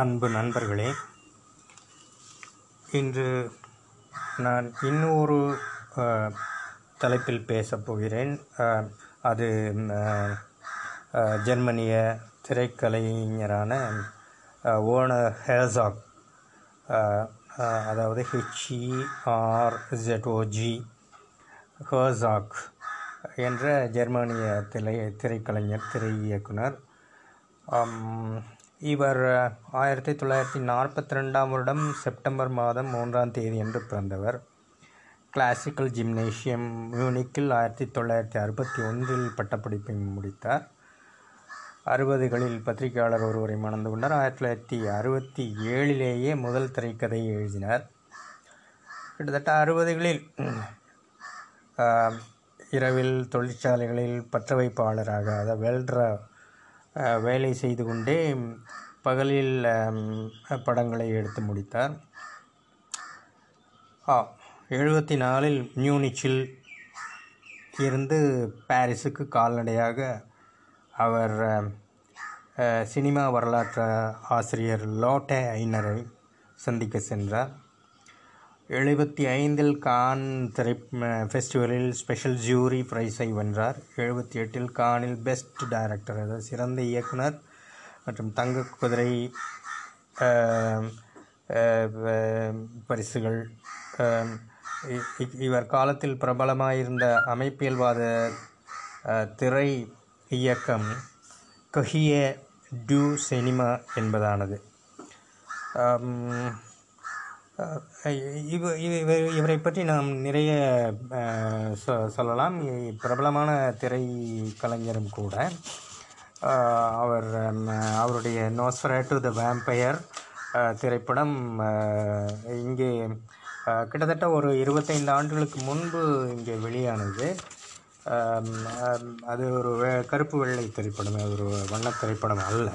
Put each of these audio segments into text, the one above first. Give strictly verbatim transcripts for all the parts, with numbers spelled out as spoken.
அன்பு நண்பர்களே, இன்று நான் இன்னொரு தலைப்பில் பேசப்போகிறேன். அது ஜெர்மனிய திரைக்கலைஞரான வேர்னர் ஹெர்சாக், அதாவது ஹெச்இஆர்இசட்ஓஜி ஹெர்சாக் என்ற ஜெர்மானிய திரை திரைக்கலைஞர் திரை இயக்குனர். இவர் ஆயிரத்தி தொள்ளாயிரத்தி நாற்பத்தி ரெண்டாம் வருடம் செப்டம்பர் மாதம் மூன்றாம் தேதி அன்று பிறந்தவர். கிளாசிக்கல் ஜிம்னேஷியம் மியூனிக்கில் ஆயிரத்தி தொள்ளாயிரத்தி அறுபத்தி ஒன்றில் பட்டப்படிப்பை முடித்தார். அறுபதுகளில் பத்திரிகையாளர் ஒருவரை மணந்து கொண்டார். ஆயிரத்தி தொள்ளாயிரத்தி அறுபத்தி ஏழிலேயே முதல் திரைக்கதையை எழுதினார். கிட்டத்தட்ட அறுபதுகளில் இரவில் தொழிற்சாலைகளில் பற்றவைப்பாளராக, அதாவது வெல்ட்ரா வேலை செய்து கொண்டே பகலில் படங்களை எடுத்து முடித்தார். எழுபத்தி நாலில் மியூனிச்சில் இருந்து பாரிஸுக்கு கால்நடையாக அவர் சினிமா வரலாற்று ஆசிரியர் லோட்டே ஐனரை சந்திக்க சென்றார். எழுபத்தி ஐந்தில் கான் திரை ஃபெஸ்டிவலில் ஸ்பெஷல் ஜூரி பிரைஸை வென்றார். எழுபத்தி எட்டில் கானில் பெஸ்ட் டைரக்டர், அதாவது சிறந்த இயக்குனர் மற்றும் தங்க குதிரை பரிசுகள். இவர் காலத்தில் பிரபலமாயிருந்த அமைப்பியல்வாத திரை இயக்கம் கஹியே டூ சினிமா என்பதானது. இவ இவ இவரை பற்றி நாம் நிறைய சொ சொல்லலாம் பிரபலமான திரை கலைஞரும் கூட. அவர் அவருடைய நோஸ்ஃபெராட்டூ தி வேம்பயர் திரைப்படம் இங்கே கிட்டத்தட்ட ஒரு இருபத்தைந்து ஆண்டுகளுக்கு முன்பு இங்கே வெளியானது. அது ஒரு கருப்பு வெள்ளை திரைப்படம், அது ஒரு வண்ண திரைப்படம் அல்ல.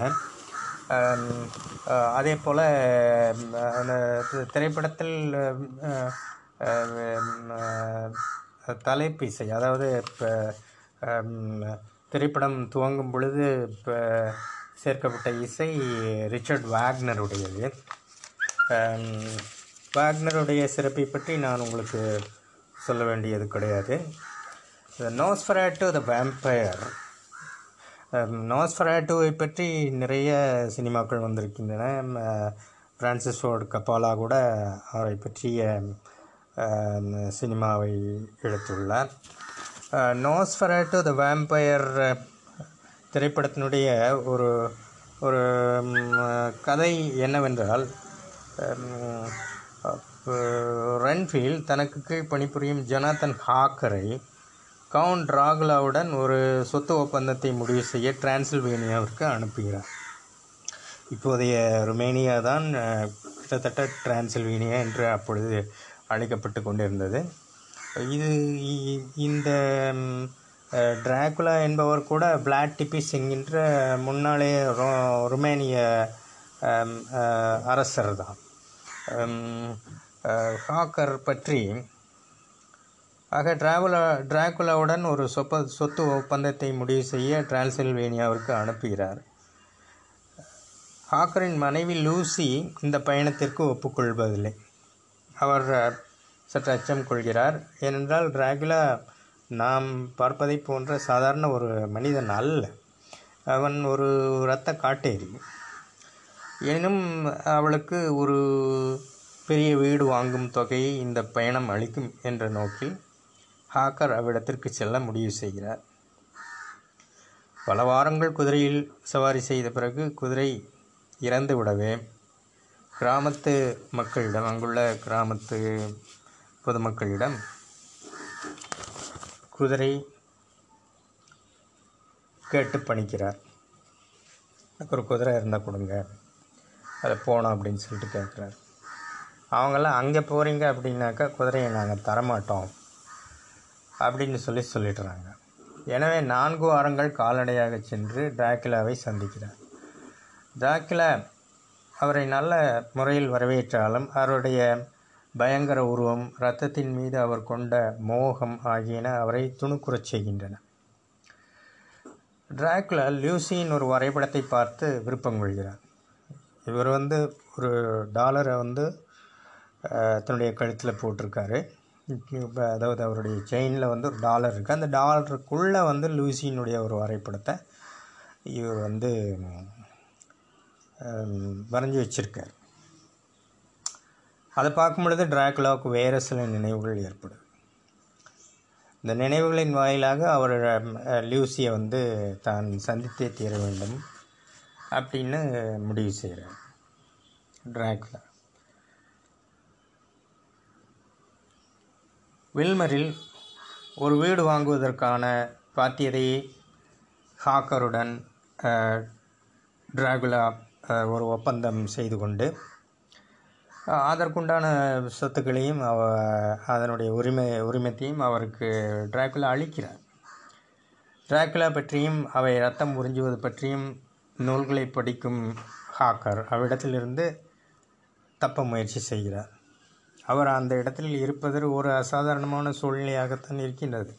அதே போல் அந்த திரைப்படத்தில் தலைப்பிசை, அதாவது இப்போ திரைப்படம் துவங்கும் பொழுது இப்போ சேர்க்கப்பட்ட இசை ரிச்சர்ட் வாக்னருடையது. வாக்னருடைய சிறப்பை பற்றி நான் உங்களுக்கு சொல்ல வேண்டியது கிடையாது. நோஸ்ஃபெராட்டூ தி வேம்பயர், நோஸ்ஃபெராட்டுவை பற்றி நிறைய சினிமாக்கள் வந்திருக்கின்றன. ஃப்ரான்சிஸ் ஃபோர்ட் கப்போலா கூட அவரை பற்றிய சினிமாவை எடுத்துள்ளார். நோஸ்ஃபெராட்டு தி வேம்பயர் திரைப்படத்தினுடைய ஒரு ஒரு கதை என்னவென்றால், ரென்ஃபீல்ட் தனக்கு கீழ் பணிபுரியும் ஜொனாதன் ஹாக்கரை கவுண்ட் டிராகுலாவுடன் ஒரு சொத்து ஒப்பந்தத்தை முடிவு செய்ய டிரான்சில்வேனியாவிற்கு அனுப்புகிறார். இப்போதைய ருமேனியா தான் கிட்டத்தட்ட டிரான்சில்வேனியா என்று அப்பொழுது அழைக்கப்பட்டு கொண்டிருந்தது. இது இந்த டிராகுலா என்பவர் கூட விளாட் டிபிஸ் என்கின்ற முன்னாலே ருமேனிய அரசர் தான். ஹாக்கர் பற்றி ஆக டிராகுலா டிராகுலாவுடன் ஒரு சொப்ப சொத்து ஒப்பந்தத்தை முடிவு செய்ய டிரான்சில்வேனியாவிற்கு அனுப்புகிறார். ஹாக்கரின் மனைவி லூசி இந்த பயணத்திற்கு ஒப்புக்கொள்வதில்லை. அவர் சற்று அச்சம் கொள்கிறார். ஏனென்றால் டிராகுலா நாம் பார்ப்பதை போன்ற சாதாரண ஒரு மனிதன் அல்ல, அவன் ஒரு இரத்த காட்டேரி. எனினும் அவளுக்கு ஒரு பெரிய வீடு வாங்கும் தொகையை இந்த பயணம் அளிக்கும் என்ற நோக்கில் ஹாக்கர் அவ்விடத்திற்கு செல்ல முடிவு செய்கிறார். பல வாரங்கள் குதிரையில் சவாரி செய்த பிறகு குதிரை இறந்து விடவே கிராமத்து மக்களிடம், அங்குள்ள கிராமத்து பொதுமக்களிடம் குதிரை கேட்டு பணிக்கிறார். ஒரு குதிரை இருந்தால் கொடுங்க, அதை போனோம் அப்படின்னு சொல்லிட்டு கேட்குறார். அவங்களாம் அங்கே போகிறீங்க அப்படின்னாக்கா குதிரையை நாங்கள் தரமாட்டோம் அப்படின்னு சொல்லி சொல்லிடுறாங்க. எனவே நான்கு வாரங்கள் கால்நடையாக சென்று டிராகுலாவை சந்திக்கிறார். டிராகுலா அவரை நல்ல முறையில் வரவேற்றாலும் அவருடைய பயங்கர உருவம், இரத்தத்தின் மீது அவர் கொண்ட மோகம் ஆகியன அவரை துணுக்குறச் செய்கின்றன. டிராகுலா லூசியின் ஒரு வரைபடத்தை பார்த்து விருப்பம் கொள்கிறார். இவர் வந்து ஒரு டாலரை வந்து தன்னுடைய கழுத்தில் போட்டிருக்காரு. இப்போ அதாவது அவருடைய செயினில் வந்து ஒரு டாலர் இருக்குது. அந்த டாலருக்குள்ளே வந்து லூசியினுடைய ஒரு வரைபடத்தை இவர் வந்து வரைஞ்சி வச்சுருக்கார். அதை பார்க்கும் பொழுது டிராக்குலாவுக்கு வேறு சில நினைவுகள் ஏற்படுது. இந்த நினைவுகளின் வாயிலாக அவர் லூசியை வந்து தான் சந்தித்தே தீர வேண்டும் அப்படின்னு முடிவு செய்கிறார் டிராக்குலா. வில்மரில் ஒரு வீடு வாங்குவதற்கான பாத்தியதையே ஹாக்கருடன் டிராகுலா ஒரு ஒப்பந்தம் செய்து கொண்டு அதற்குண்டான சொத்துக்களையும் அவ அதனுடைய உரிமை உரிமத்தையும் அவருக்கு டிராகுலா அளிக்கிறார். டிராகுலா பற்றியும் அவை ரத்தம் உறிஞ்சுவது பற்றியும் நூல்களை படிக்கும் ஹாக்கர் அவ்விடத்திலிருந்து தப்ப முயற்சி செய்கிறார். அவர் அந்த இடத்தில் இருப்பது ஒரு அசாதாரணமான சூழ்நிலையாகத்தான் இருக்கின்றது.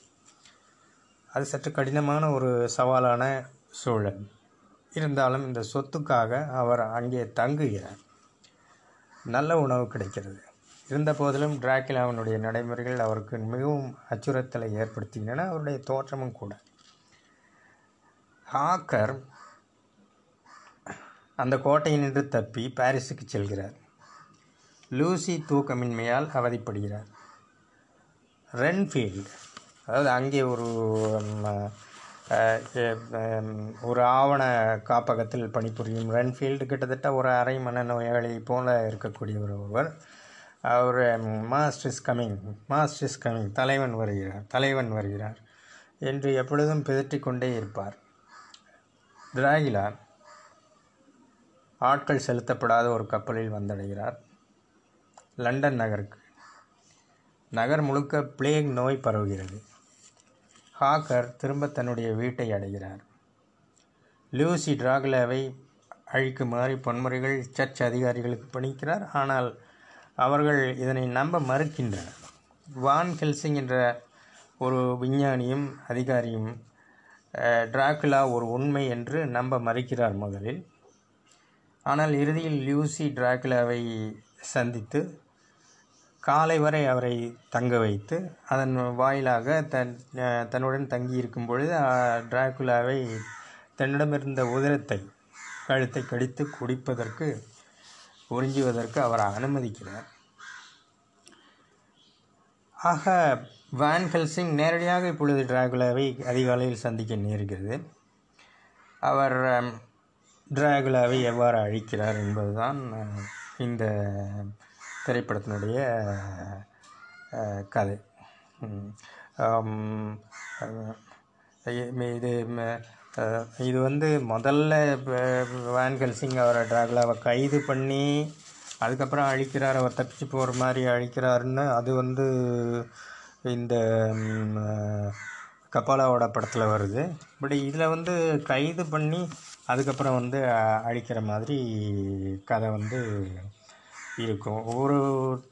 அது சற்று கடினமான ஒரு சவாலான சூழல் இருந்தாலும் இந்த சொத்துக்காக அவர் அங்கே தங்குகிறார். நல்ல உணவு கிடைக்கிறது. இருந்த போதிலும் டிராகுலாவினுடைய நடைமுறைகள் அவருக்கு மிகவும் அச்சுறுத்தலை ஏற்படுத்துகின்றன, அவருடைய தோற்றமும் கூட. ஹாக்கர் அந்த கோட்டையினின்று தப்பி பாரிஸுக்கு செல்கிறார். லூசி தூக்கமின்மையால் அவதிப்படுகிறார். ரென்ஃபீல்டு, அதாவது அங்கே ஒரு ஒரு ஆவண காப்பகத்தில் பணிபுரியும் ரென்ஃபீல்டு கிட்டத்தட்ட ஒரு அரை மன நோயாளி போல இருக்கக்கூடிய ஒரு ஒருவர். அவர் master is coming master is coming தலைவன் வருகிறார் தலைவன் வருகிறார் என்று எப்பொழுதும் பிதற்றிக்கொண்டே இருப்பார். டிராகுலா ஆட்கள் செலுத்தப்படாத ஒரு கப்பலில் வந்தடைகிறார் லண்டன் நகருக்கு. நகர் முழுக்க பிளேக் நோய் பரவுகிறது. ஹாக்கர் திரும்ப தன்னுடைய வீட்டை அடைகிறார். லூசி டிராகுலாவை அழிக்குமாறு பொன்முறைகள் சர்ச் அதிகாரிகளுக்கு பணிக்கிறார். ஆனால் அவர்கள் இதனை நம்ப மறுக்கின்றனர். வான் ஹெல்சிங் என்ற ஒரு விஞ்ஞானியும் அதிகாரியும் டிராகுலா ஒரு உண்மை என்று நம்ப மறுக்கிறார் முதலில். ஆனால் இறுதியில் லூசி டிராகுலாவை சந்தித்து காலை வரை அவரை தங்க வைத்து அதன் வாயிலாக தன் தன்னுடன் தங்கியிருக்கும் பொழுது டிராகுலாவை தன்னிடமிருந்த உதிரத்தை கழுத்தை கடித்து குடிப்பதற்கு உறிஞ்சுவதற்கு அவர் அனுமதிக்கிறார். ஆக வான் ஹெல்சிங் நேரடியாக இப்பொழுது டிராகுலாவை அதிகாலையில் சந்திக்க நேருகிறது. அவர் டிராகுலாவை எவ்வாறு அழிக்கிறார் என்பதுதான் இந்த திரைப்படத்தினுடைய கதை. இது இது வந்து முதல்ல வான் ஹெல்சிங் அவரை டிராகுலாவை கைது பண்ணி அதுக்கப்புறம் அழிக்கிறார், அவர் தப்பிச்சு போகிற மாதிரி அழிக்கிறாருன்னு. அது வந்து இந்த கப்பாலாவோட படத்தில் வருது. பட் இதில் வந்து கைது பண்ணி அதுக்கப்புறம் வந்து அழிக்கிற மாதிரி கதை வந்து இருக்கும். ஒவ்வொரு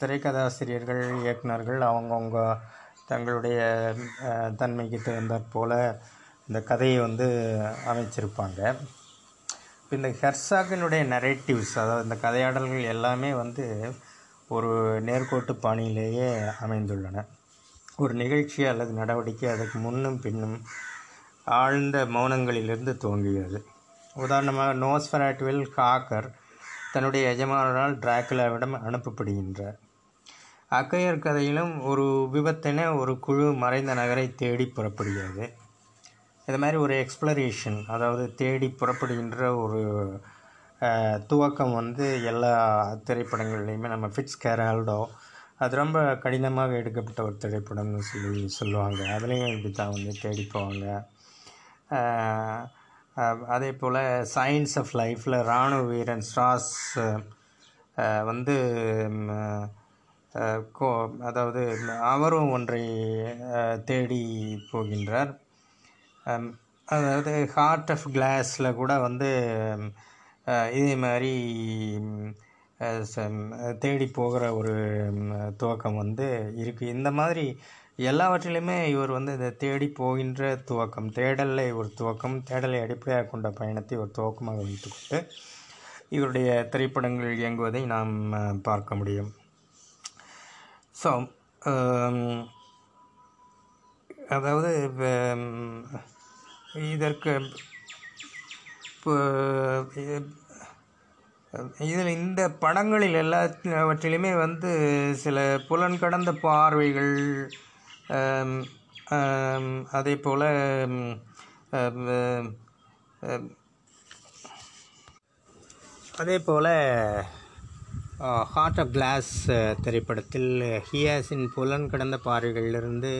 திரைக்கதாசிரியர்கள் இயக்குனர்கள் அவங்கவுங்க தங்களுடைய தன்மைக்கு தகுந்தாற் போல் இந்த கதையை வந்து அமைச்சிருப்பாங்க. இந்த ஹெர்சாகினுடைய நரேட்டிவ்ஸ், அதாவது இந்த கதையாடல்கள் எல்லாமே வந்து ஒரு நேர்கோட்டு பாணியிலேயே அமைந்துள்ளன. ஒரு நிகழ்ச்சி அல்லது நடவடிக்கை அதுக்கு முன்னும் பின்னும் ஆழ்ந்த மௌனங்களிலிருந்து துவங்குகிறது. உதாரணமாக நோஸ்ஃபெராட்டுவில் ஹாக்கர் தன்னுடைய எஜமானரால் டிராகுலாவிடம் அனுப்பப்படுகின்றார். அகையர் கதையிலும் ஒரு விபத்தின ஒரு குழு மறைந்த நகரை தேடி புறப்படுகிறது. இது மாதிரி ஒரு எக்ஸ்ப்ளரேஷன், அதாவது தேடி புறப்படுகின்ற ஒரு துவக்கம் வந்து எல்லா திரைப்படங்கள்லேயுமே நம்ம ஃபிட்ஸ்கெரால்டோ அது ரொம்ப கடினமாக எடுக்கப்பட்ட ஒரு திரைப்படம்னு சொல்லி சொல்லுவாங்க. அதுலேயும் இப்படி தான் வந்து தேடி போவாங்க. அதே போல் சயின்ஸ் ஆஃப் லைஃப்பில் இராணுவ வீரன் ஸ்ட்ராஸ் வந்து கோ அதாவது அவரும் ஒன்றை தேடி போகின்றார். அதாவது ஹார்ட் ஆஃப் கிளாஸில் கூட வந்து இதே மாதிரி தேடி போகிற ஒரு துவக்கம் வந்து இருக்குது. இந்த மாதிரி எல்லாவற்றிலையுமே இவர் வந்து இதை தேடி போகின்ற துவக்கம், தேடலை ஒரு துவக்கம், தேடலை அடிப்படையாக கொண்ட பயணத்தை ஒரு துவக்கமாக வைத்துக்கொண்டு இவருடைய திரைப்படங்கள் இயங்குவதை நாம் பார்க்க முடியும். ஸோ அதாவது இதற்கு இதில் இந்த படங்களில் எல்லாவற்றிலுமே வந்து சில புலன் கடந்த பார்வைகள், அதே போல் அதே போல் ஹார்ட் ஆஃப் கிளாஸ் திரைப்படத்தில் ஹியாஸின் புலன் கடந்த பார்வைகளிலிருந்து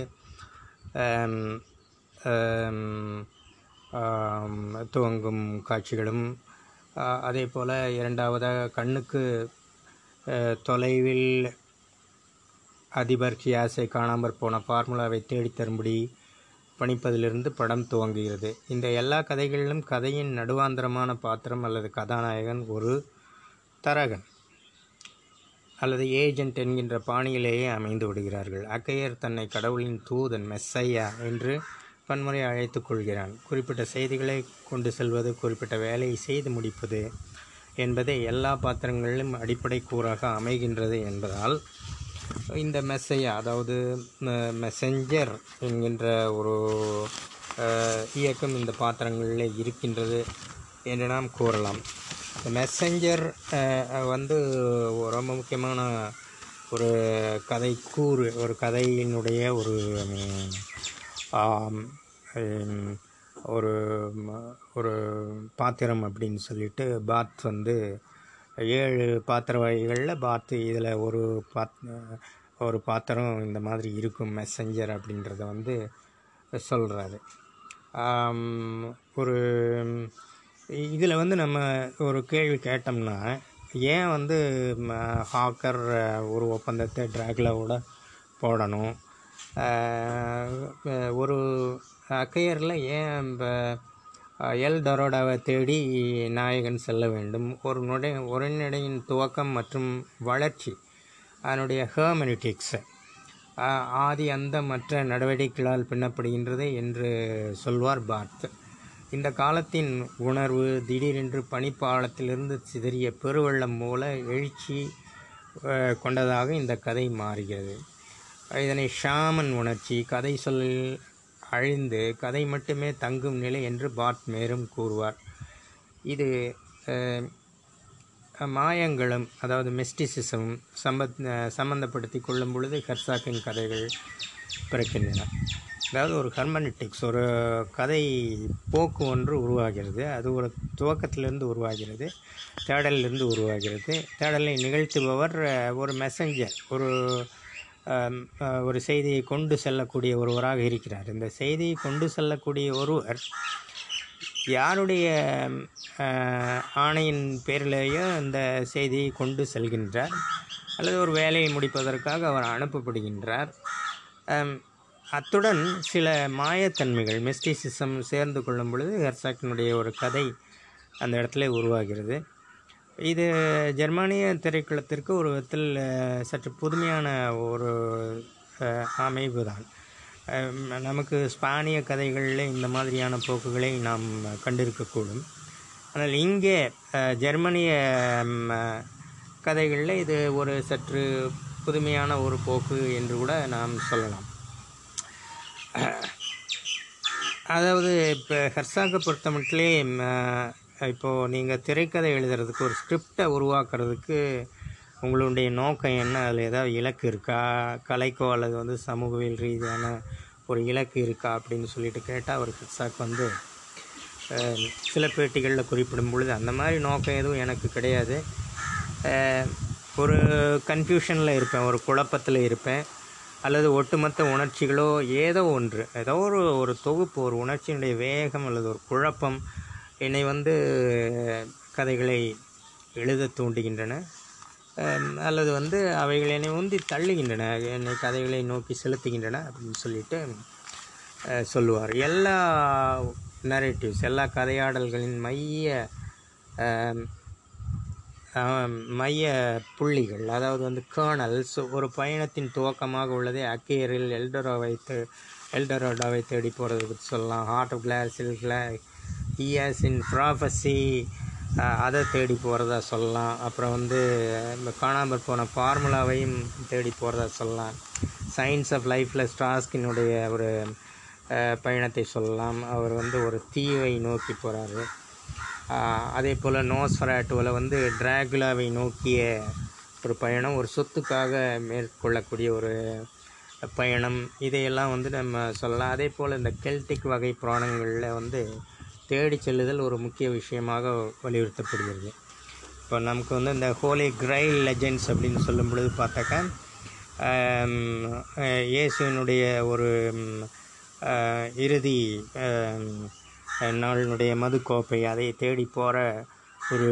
துவங்கும் காட்சிகளும், அதே போல் இரண்டாவதாக கண்ணுக்கு தொலைவில் அதிபர் ஹியாஸை காணாமற் போன ஃபார்முலாவை தேடித்தரும்படி பணிப்பதிலிருந்து படம் துவங்குகிறது. இந்த எல்லா கதைகளிலும் கதையின் நடுவாந்தரமான பாத்திரம் அல்லது கதாநாயகன் ஒரு தரகன் அல்லது ஏஜென்ட் என்கின்ற பாணியிலேயே அமைந்து விடுகிறார்கள். அக்கையர் தன்னை கடவுளின் தூதன் மெஸ்ஸையா என்று பன்முறை அழைத்து கொள்கிறான். குறிப்பிட்ட செய்திகளை கொண்டு செல்வது, குறிப்பிட்ட வேலையை செய்து முடிப்பது என்பதை எல்லா பாத்திரங்களிலும் அடிப்படை கூறாக அமைகின்றது என்பதால் இந்த மெஸ்ஸையா, அதாவது மெசஞ்சர் என்கின்ற ஒரு இயக்கம் இந்த பாத்திரங்களில் இருக்கின்றது என்று நாம் கூறலாம். இந்த மெசஞ்சர் வந்து ரொம்ப முக்கியமான ஒரு கதை கூறு, ஒரு கதையினுடைய ஒரு ஒரு ஒரு பாத்திரம் அப்படின்னு சொல்லிட்டு பாத் வந்து ஏழு பாத்திர வகைகளில் பாத் இதில் ஒரு பாத் ஒரு பாத்திரம் இந்த மாதிரி இருக்கும் மெசஞ்சர் அப்படின்றத வந்து சொல்கிறாரு. ஒரு இதில் வந்து நம்ம ஒரு கேள்வி கேட்டோம்னா, ஏன் வந்து ஹாக்கர் ஒரு ஒப்பந்தத்தை டிராகுலாவோட போடணும், ஒரு அக்கையரில் ஏன் எல் டொராடோவை தேடி நாயகன் செல்ல வேண்டும், ஒரு நொடை உரைநடையின் துவக்கம் மற்றும் வளர்ச்சி, அதனுடைய ஹெர்மெனெயூட்டிக்ஸ் ஆதி அந்த மற்ற நடவடிக்கைகளால் பின்னப்படுகின்றது என்று சொல்வார் பார்த். இந்த காலத்தின் உணர்வு திடீரென்று பனிப்பாளத்திலிருந்து சிதறிய பெருவெள்ளம் மூல எழுச்சி கொண்டதாக இந்த கதை மாறுகிறது. இதனை ஷாமன் உணர்ச்சி, கதை சொல்லில் அழிந்து கதை மட்டுமே தங்கும் நிலை என்று பார்த் மேலும் கூறுவார். இது மாயங்களும் அதாவது மிஸ்டிசிசம் சம்பத் சம்பந்தப்படுத்தி கொள்ளும் பொழுது ஹெர்சாக்கின் கதைகள் பிறக்கின்றன. அதாவது ஒரு ஹெர்மெனெயூட்டிக்ஸ், ஒரு கதை போக்கு ஒன்று உருவாகிறது. அது ஒரு துவக்கத்திலிருந்து உருவாகிறது, தேடலிலிருந்து உருவாகிறது. தேடலை நிகழ்த்துபவர் ஒரு மெசஞ்சர், ஒரு ஒரு செய்தியை கொண்டு செல்லக்கூடிய ஒருவராக இருக்கிறார். இந்த செய்தியை கொண்டு செல்லக்கூடிய ஒருவர் யாருடைய ஆணையின் பேரிலேயோ இந்த செய்தியை கொண்டு செல்கின்றார் அல்லது ஒரு வேலையை முடிப்பதற்காக அவர் அனுப்பப்படுகின்றார். அத்துடன் சில மாயத்தன்மைகள் மிஸ்டிசிசம் சேர்ந்து கொள்ளும் பொழுது ஹெர்சாக்கினுடைய ஒரு கதை அந்த இடத்துல உருவாகிறது. இது ஜெர்மானிய திரைக்களத்திற்கு ஒரு விதத்தில் சற்று புதுமையான ஒரு அமைப்பு தான். நமக்கு ஸ்பானிய கதைகளில் இந்த மாதிரியான போக்குகளை நாம் கண்டிருக்கக்கூடும், ஆனால் இங்கே ஜெர்மனிய கதைகளில் இது ஒரு சற்று புதுமையான ஒரு போக்கு என்று கூட நாம் சொல்லலாம். அதாவது இப்போ ஹெர்சாக்கை பொறுத்த மட்டும் இப்போது நீங்கள் திரைக்கதை எழுதுறதுக்கு ஒரு ஸ்கிரிப்டை உருவாக்குறதுக்கு உங்களுடைய நோக்கம் என்ன, அதில் ஏதாவது இலக்கு இருக்கா, கலைக்கோ அல்லது வந்து சமூகவியல் ரீதியான ஒரு இலக்கு இருக்கா அப்படின்னு சொல்லிட்டு கேட்டால் அவர் ஹெர்சாக் வந்து சில பேட்டிகளில் குறிப்பிடும் பொழுது அந்த மாதிரி நோக்கம் எதுவும் எனக்கு கிடையாது, ஒரு கன்ஃபியூஷனில் இருப்பேன், ஒரு குழப்பத்தில் இருப்பேன், அல்லது ஒட்டுமொத்த உணர்ச்சிகளோ ஏதோ ஒன்று, ஏதோ ஒரு ஒரு தொகுப்பு, ஒரு உணர்ச்சியினுடைய வேகம் அல்லது ஒரு குழப்பம் என்னை வந்து கதைகளை எழுத தூண்டுகின்றன அல்லது வந்து அவைகள் என்னை உந்தி தள்ளுகின்றன, என்னை கதைகளை நோக்கி செலுத்துகின்றன அப்படின்னு சொல்லிட்டு சொல்லுவார். எல்லா நரேட்டிவ்ஸ், எல்லா கதையாடல்களின் மைய மைய புள்ளிகள், அதாவது வந்து கேர்னல்ஸ், ஒரு பயணத்தின் துவக்கமாக உள்ளதே அக்கேரில் எல்டோராவை தே எல்டோராடோவை தேடி போகிறது பற்றி சொல்லலாம். ஹார்ட் ஆஃப் கிளாஸில் கிளா ஹியாஸின் ப்ராஃபஸி அதை தேடி போகிறதா சொல்லலாம். அப்புறம் வந்து காணாமல் போன ஃபார்முலாவையும் தேடி போகிறதா சொல்லலாம். சயின்ஸ் ஆஃப் லைஃப்பில் ஸ்ட்ராஸ்கினுடைய ஒரு பயணத்தை சொல்லலாம். அவர் வந்து ஒரு தீவை நோக்கி போகிறாரு. அதே போல் நோஸ்ஃபெராட்டோவில் வந்து டிராகுலாவை நோக்கிய ஒரு பயணம், ஒரு சொத்துக்காக மேற்கொள்ளக்கூடிய ஒரு பயணம், இதையெல்லாம் வந்து நம்ம சொல்லலாம். அதே போல் இந்த கெல்டிக் வகை புராணங்களில் வந்து தேடி செல்லுதல் ஒரு முக்கிய விஷயமாக வலியுறுத்தப்படுகிறது. இப்போ நமக்கு வந்து இந்த ஹோலி கிரைல் லெஜெண்ட்ஸ் அப்படின்னு சொல்லும் பொழுது பார்த்தாக்கா இயேசுவினுடைய ஒரு இறுதி நாளினுடைய மதுக்கோப்பை, அதை தேடி போகிற ஒரு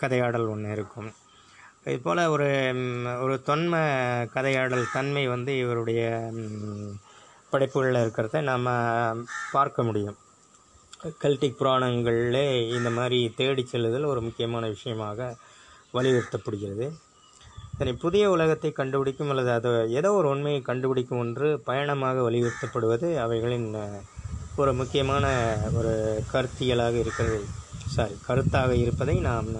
கதையாடல் ஒன்று இருக்கும். இதுபோல் ஒரு ஒரு தொன்மை கதையாடல் தன்மை வந்து இவருடைய படைப்புகளில் இருக்கிறத நாம் பார்க்க முடியும். கெல்டிக் புராணங்களில் இந்த மாதிரி தேடி செல்லுதல் ஒரு முக்கியமான விஷயமாக வலியுறுத்தப்படுகிறது. இதனை புதிய உலகத்தை கண்டுபிடிக்கும் அல்லது அது ஏதோ ஒரு உண்மையை கண்டுபிடிக்கும் ஒன்று பயணமாக வலியுறுத்தப்படுவது அவைகளின் ஒரு முக்கியமான ஒரு கருத்தியலாக இருக்கிறது சாரி கருத்தாக இருப்பதை நாம்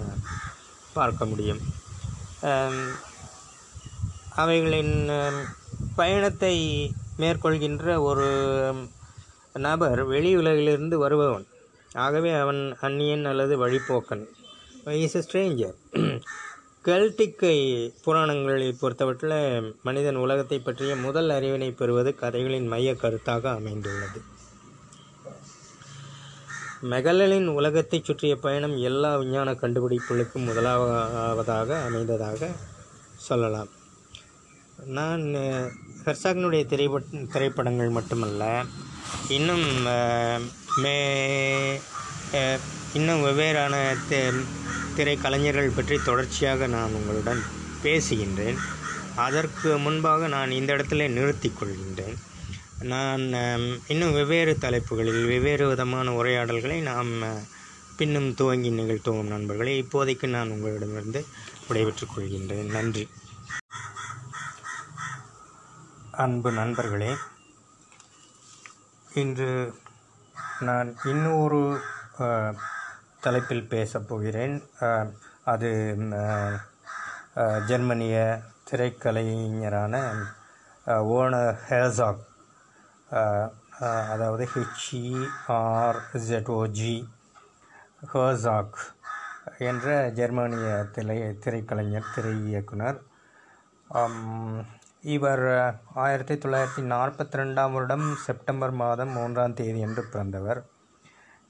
பார்க்க முடியும். அவைகளின் பயணத்தை மேற்கொள்கின்ற ஒரு நபர் வெளி உலகிலிருந்து வருபவன், ஆகவே அவன் அந்நியன் அல்லது வழிபோக்கன், இஸ் எ ஸ்ட்ரேஞ்சர். கெல்டிக்கை புராணங்களை பொறுத்தவற்றில் மனிதன் உலகத்தை பற்றிய முதல் அறிவினை பெறுவது கதைகளின் மைய கருத்தாக அமைந்துள்ளது. மெகல்லனின் உலகத்தை சுற்றிய பயணம் எல்லா விஞ்ஞான கண்டுபிடிப்புகளுக்கும் முதலாவதாக அமைந்ததாக சொல்லலாம். நான் ஹெர்சாக்னுடைய திரைப்பட திரைப்படங்கள் மட்டுமல்ல, இன்னும் மே இன்னும் வெவ்வேறான திரைக்கலைஞர்கள் பற்றி தொடர்ச்சியாக நான் உங்களுடன் பேசுகின்றேன். அதற்கு முன்பாக நான் இந்த இடத்துல நிறுத்தி கொள்கின்றேன். நான் இன்னும் வெவ்வேறு தலைப்புகளில் வெவ்வேறு விதமான உரையாடல்களை நாம் பின்னும் துவங்கி நிகழ்த்துவோம் நண்பர்களே. இப்போதைக்கு நான் உங்களிடமிருந்து விடைபெற்றுக் கொள்கின்றேன். நன்றி. அன்பு நண்பர்களே, இன்று நான் இன்னொரு தலைப்பில் பேசப்போகிறேன். அது ஜெர்மனிய திரைக்கலைஞரான வேர்னர் ஹெர்சாக், அதாவது ஹெச்இஆர்இசட்ஓஜி ஹெர்சாக் என்ற ஜெர்மனிய திரை திரைக்கலைஞர் திரை இயக்குனர். இவர் ஆயிரத்தி தொள்ளாயிரத்தி நாற்பத்தி ரெண்டாம் வருடம் செப்டம்பர் மாதம் மூன்றாம் தேதி அன்று பிறந்தவர்.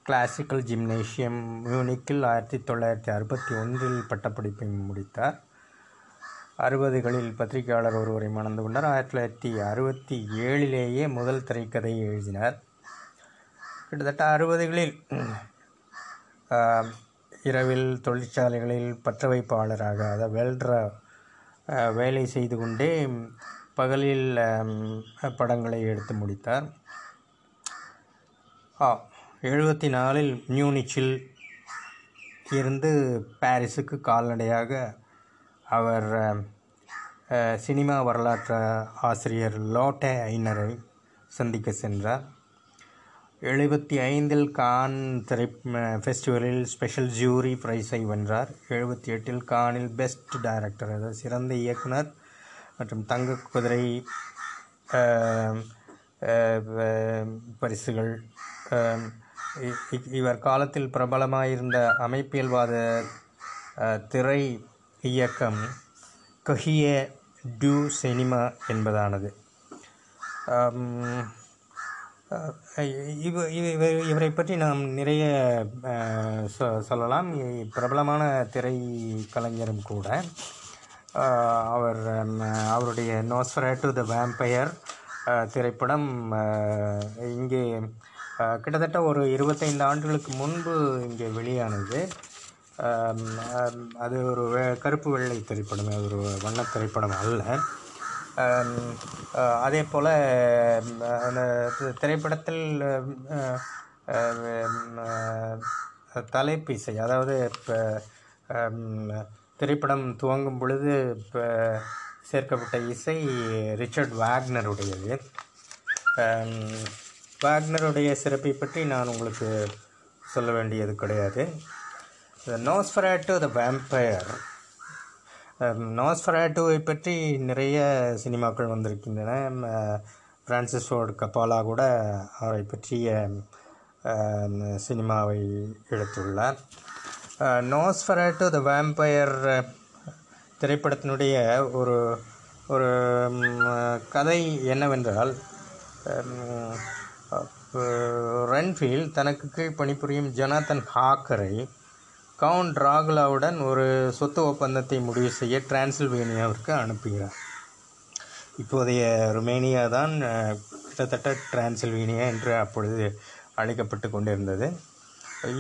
கிளாசிக்கல் ஜிம்னேஷியம் மியூனிக்கில் ஆயிரத்தி தொள்ளாயிரத்தி அறுபத்தி ஒன்றில் பட்டப்படிப்பை முடித்தார். அறுபதுகளில் பத்திரிகையாளர் ஒருவரை மணந்து கொண்டார். ஆயிரத்தி தொள்ளாயிரத்தி அறுபத்தி ஏழிலேயே முதல் திரைக்கதையை எழுதினார். கிட்டத்தட்ட அறுபதுகளில் இரவில் தொழிற்சாலைகளில் பற்ற வைப்பாளராக, அதாவது வெல்ட்ரா வேலை செய்து கொண்டே பகலில் படங்களை எடுத்து முடித்தார். எழுபத்தி நாலில் மியூனிச்சில் இருந்து பாரிஸுக்கு கால்நடையாக அவர் சினிமா வரலாற்று ஆசிரியர் லோட்டே ஐனரை சந்திக்க சென்றார். எழுபத்தி ஐந்தில் கான் திரை ஃபெஸ்டிவலில் ஸ்பெஷல் ஜூரி பிரைஸை வென்றார். எழுபத்தி எட்டில் கானில் பெஸ்ட் டைரக்டர், அதாவது சிறந்த இயக்குனர் மற்றும் தங்க குதிரை பரிசுகள். இவர் காலத்தில் பிரபலமாயிருந்த அமைப்பியல்வாத திரை இயக்கம் கஹியே டூ சினிமா என்பதானது. இவ இவரை பற்றி நாம் நிறைய சொல்லலாம். பிரபலமான திரை கலைஞரும் கூட. அவர் அவருடைய நோஸ்ஃபெராட்டு தி வேம்பயர் திரைப்படம் இங்கே கிட்டத்தட்ட ஒரு இருபத்தைந்து ஆண்டுகளுக்கு முன்பு இங்கே வெளியானது. அது ஒரு கருப்பு வெள்ளை திரைப்படம், அது ஒரு வண்ண திரைப்படம் அல்ல. அதே போல் அந்த திரைப்படத்தில் தலைப்பிசை, அதாவது இப்போ திரைப்படம் துவங்கும் பொழுது இப்போ சேர்க்கப்பட்ட இசை ரிச்சர்ட் வாக்னருடையது. வாக்னருடைய சிறப்பை பற்றி நான் உங்களுக்கு சொல்ல வேண்டியது கிடையாது. The Nosferatu the Vampire. நோஸ்ஃபெராட்டோவை பற்றி நிறைய சினிமாக்கள் வந்திருக்கின்றன. ஃப்ரான்சிஸ் ஃபோர்ட் கப்போலா கூட அவரை பற்றிய சினிமாவை எடுத்துள்ளார். நோஸ்ஃபெராட்டோ தி வேம்பயர் திரைப்படத்தினுடைய ஒரு ஒரு கதை என்னவென்றால், ரென்ஃபீல்ட் தனக்கு கீழ் பணிபுரியும் ஜொனாதன் ஹாக்கரை கவுண்ட் டிராகுலாவுடன் ஒரு சொத்து ஒப்பந்தத்தை முடிவு செய்ய டிரான்சில்வேனியாவிற்கு அனுப்புகிறார். இப்போதைய ருமேனியா தான் கிட்டத்தட்ட டிரான்சில்வேனியா என்று அப்பொழுது அழைக்கப்பட்டு கொண்டிருந்தது.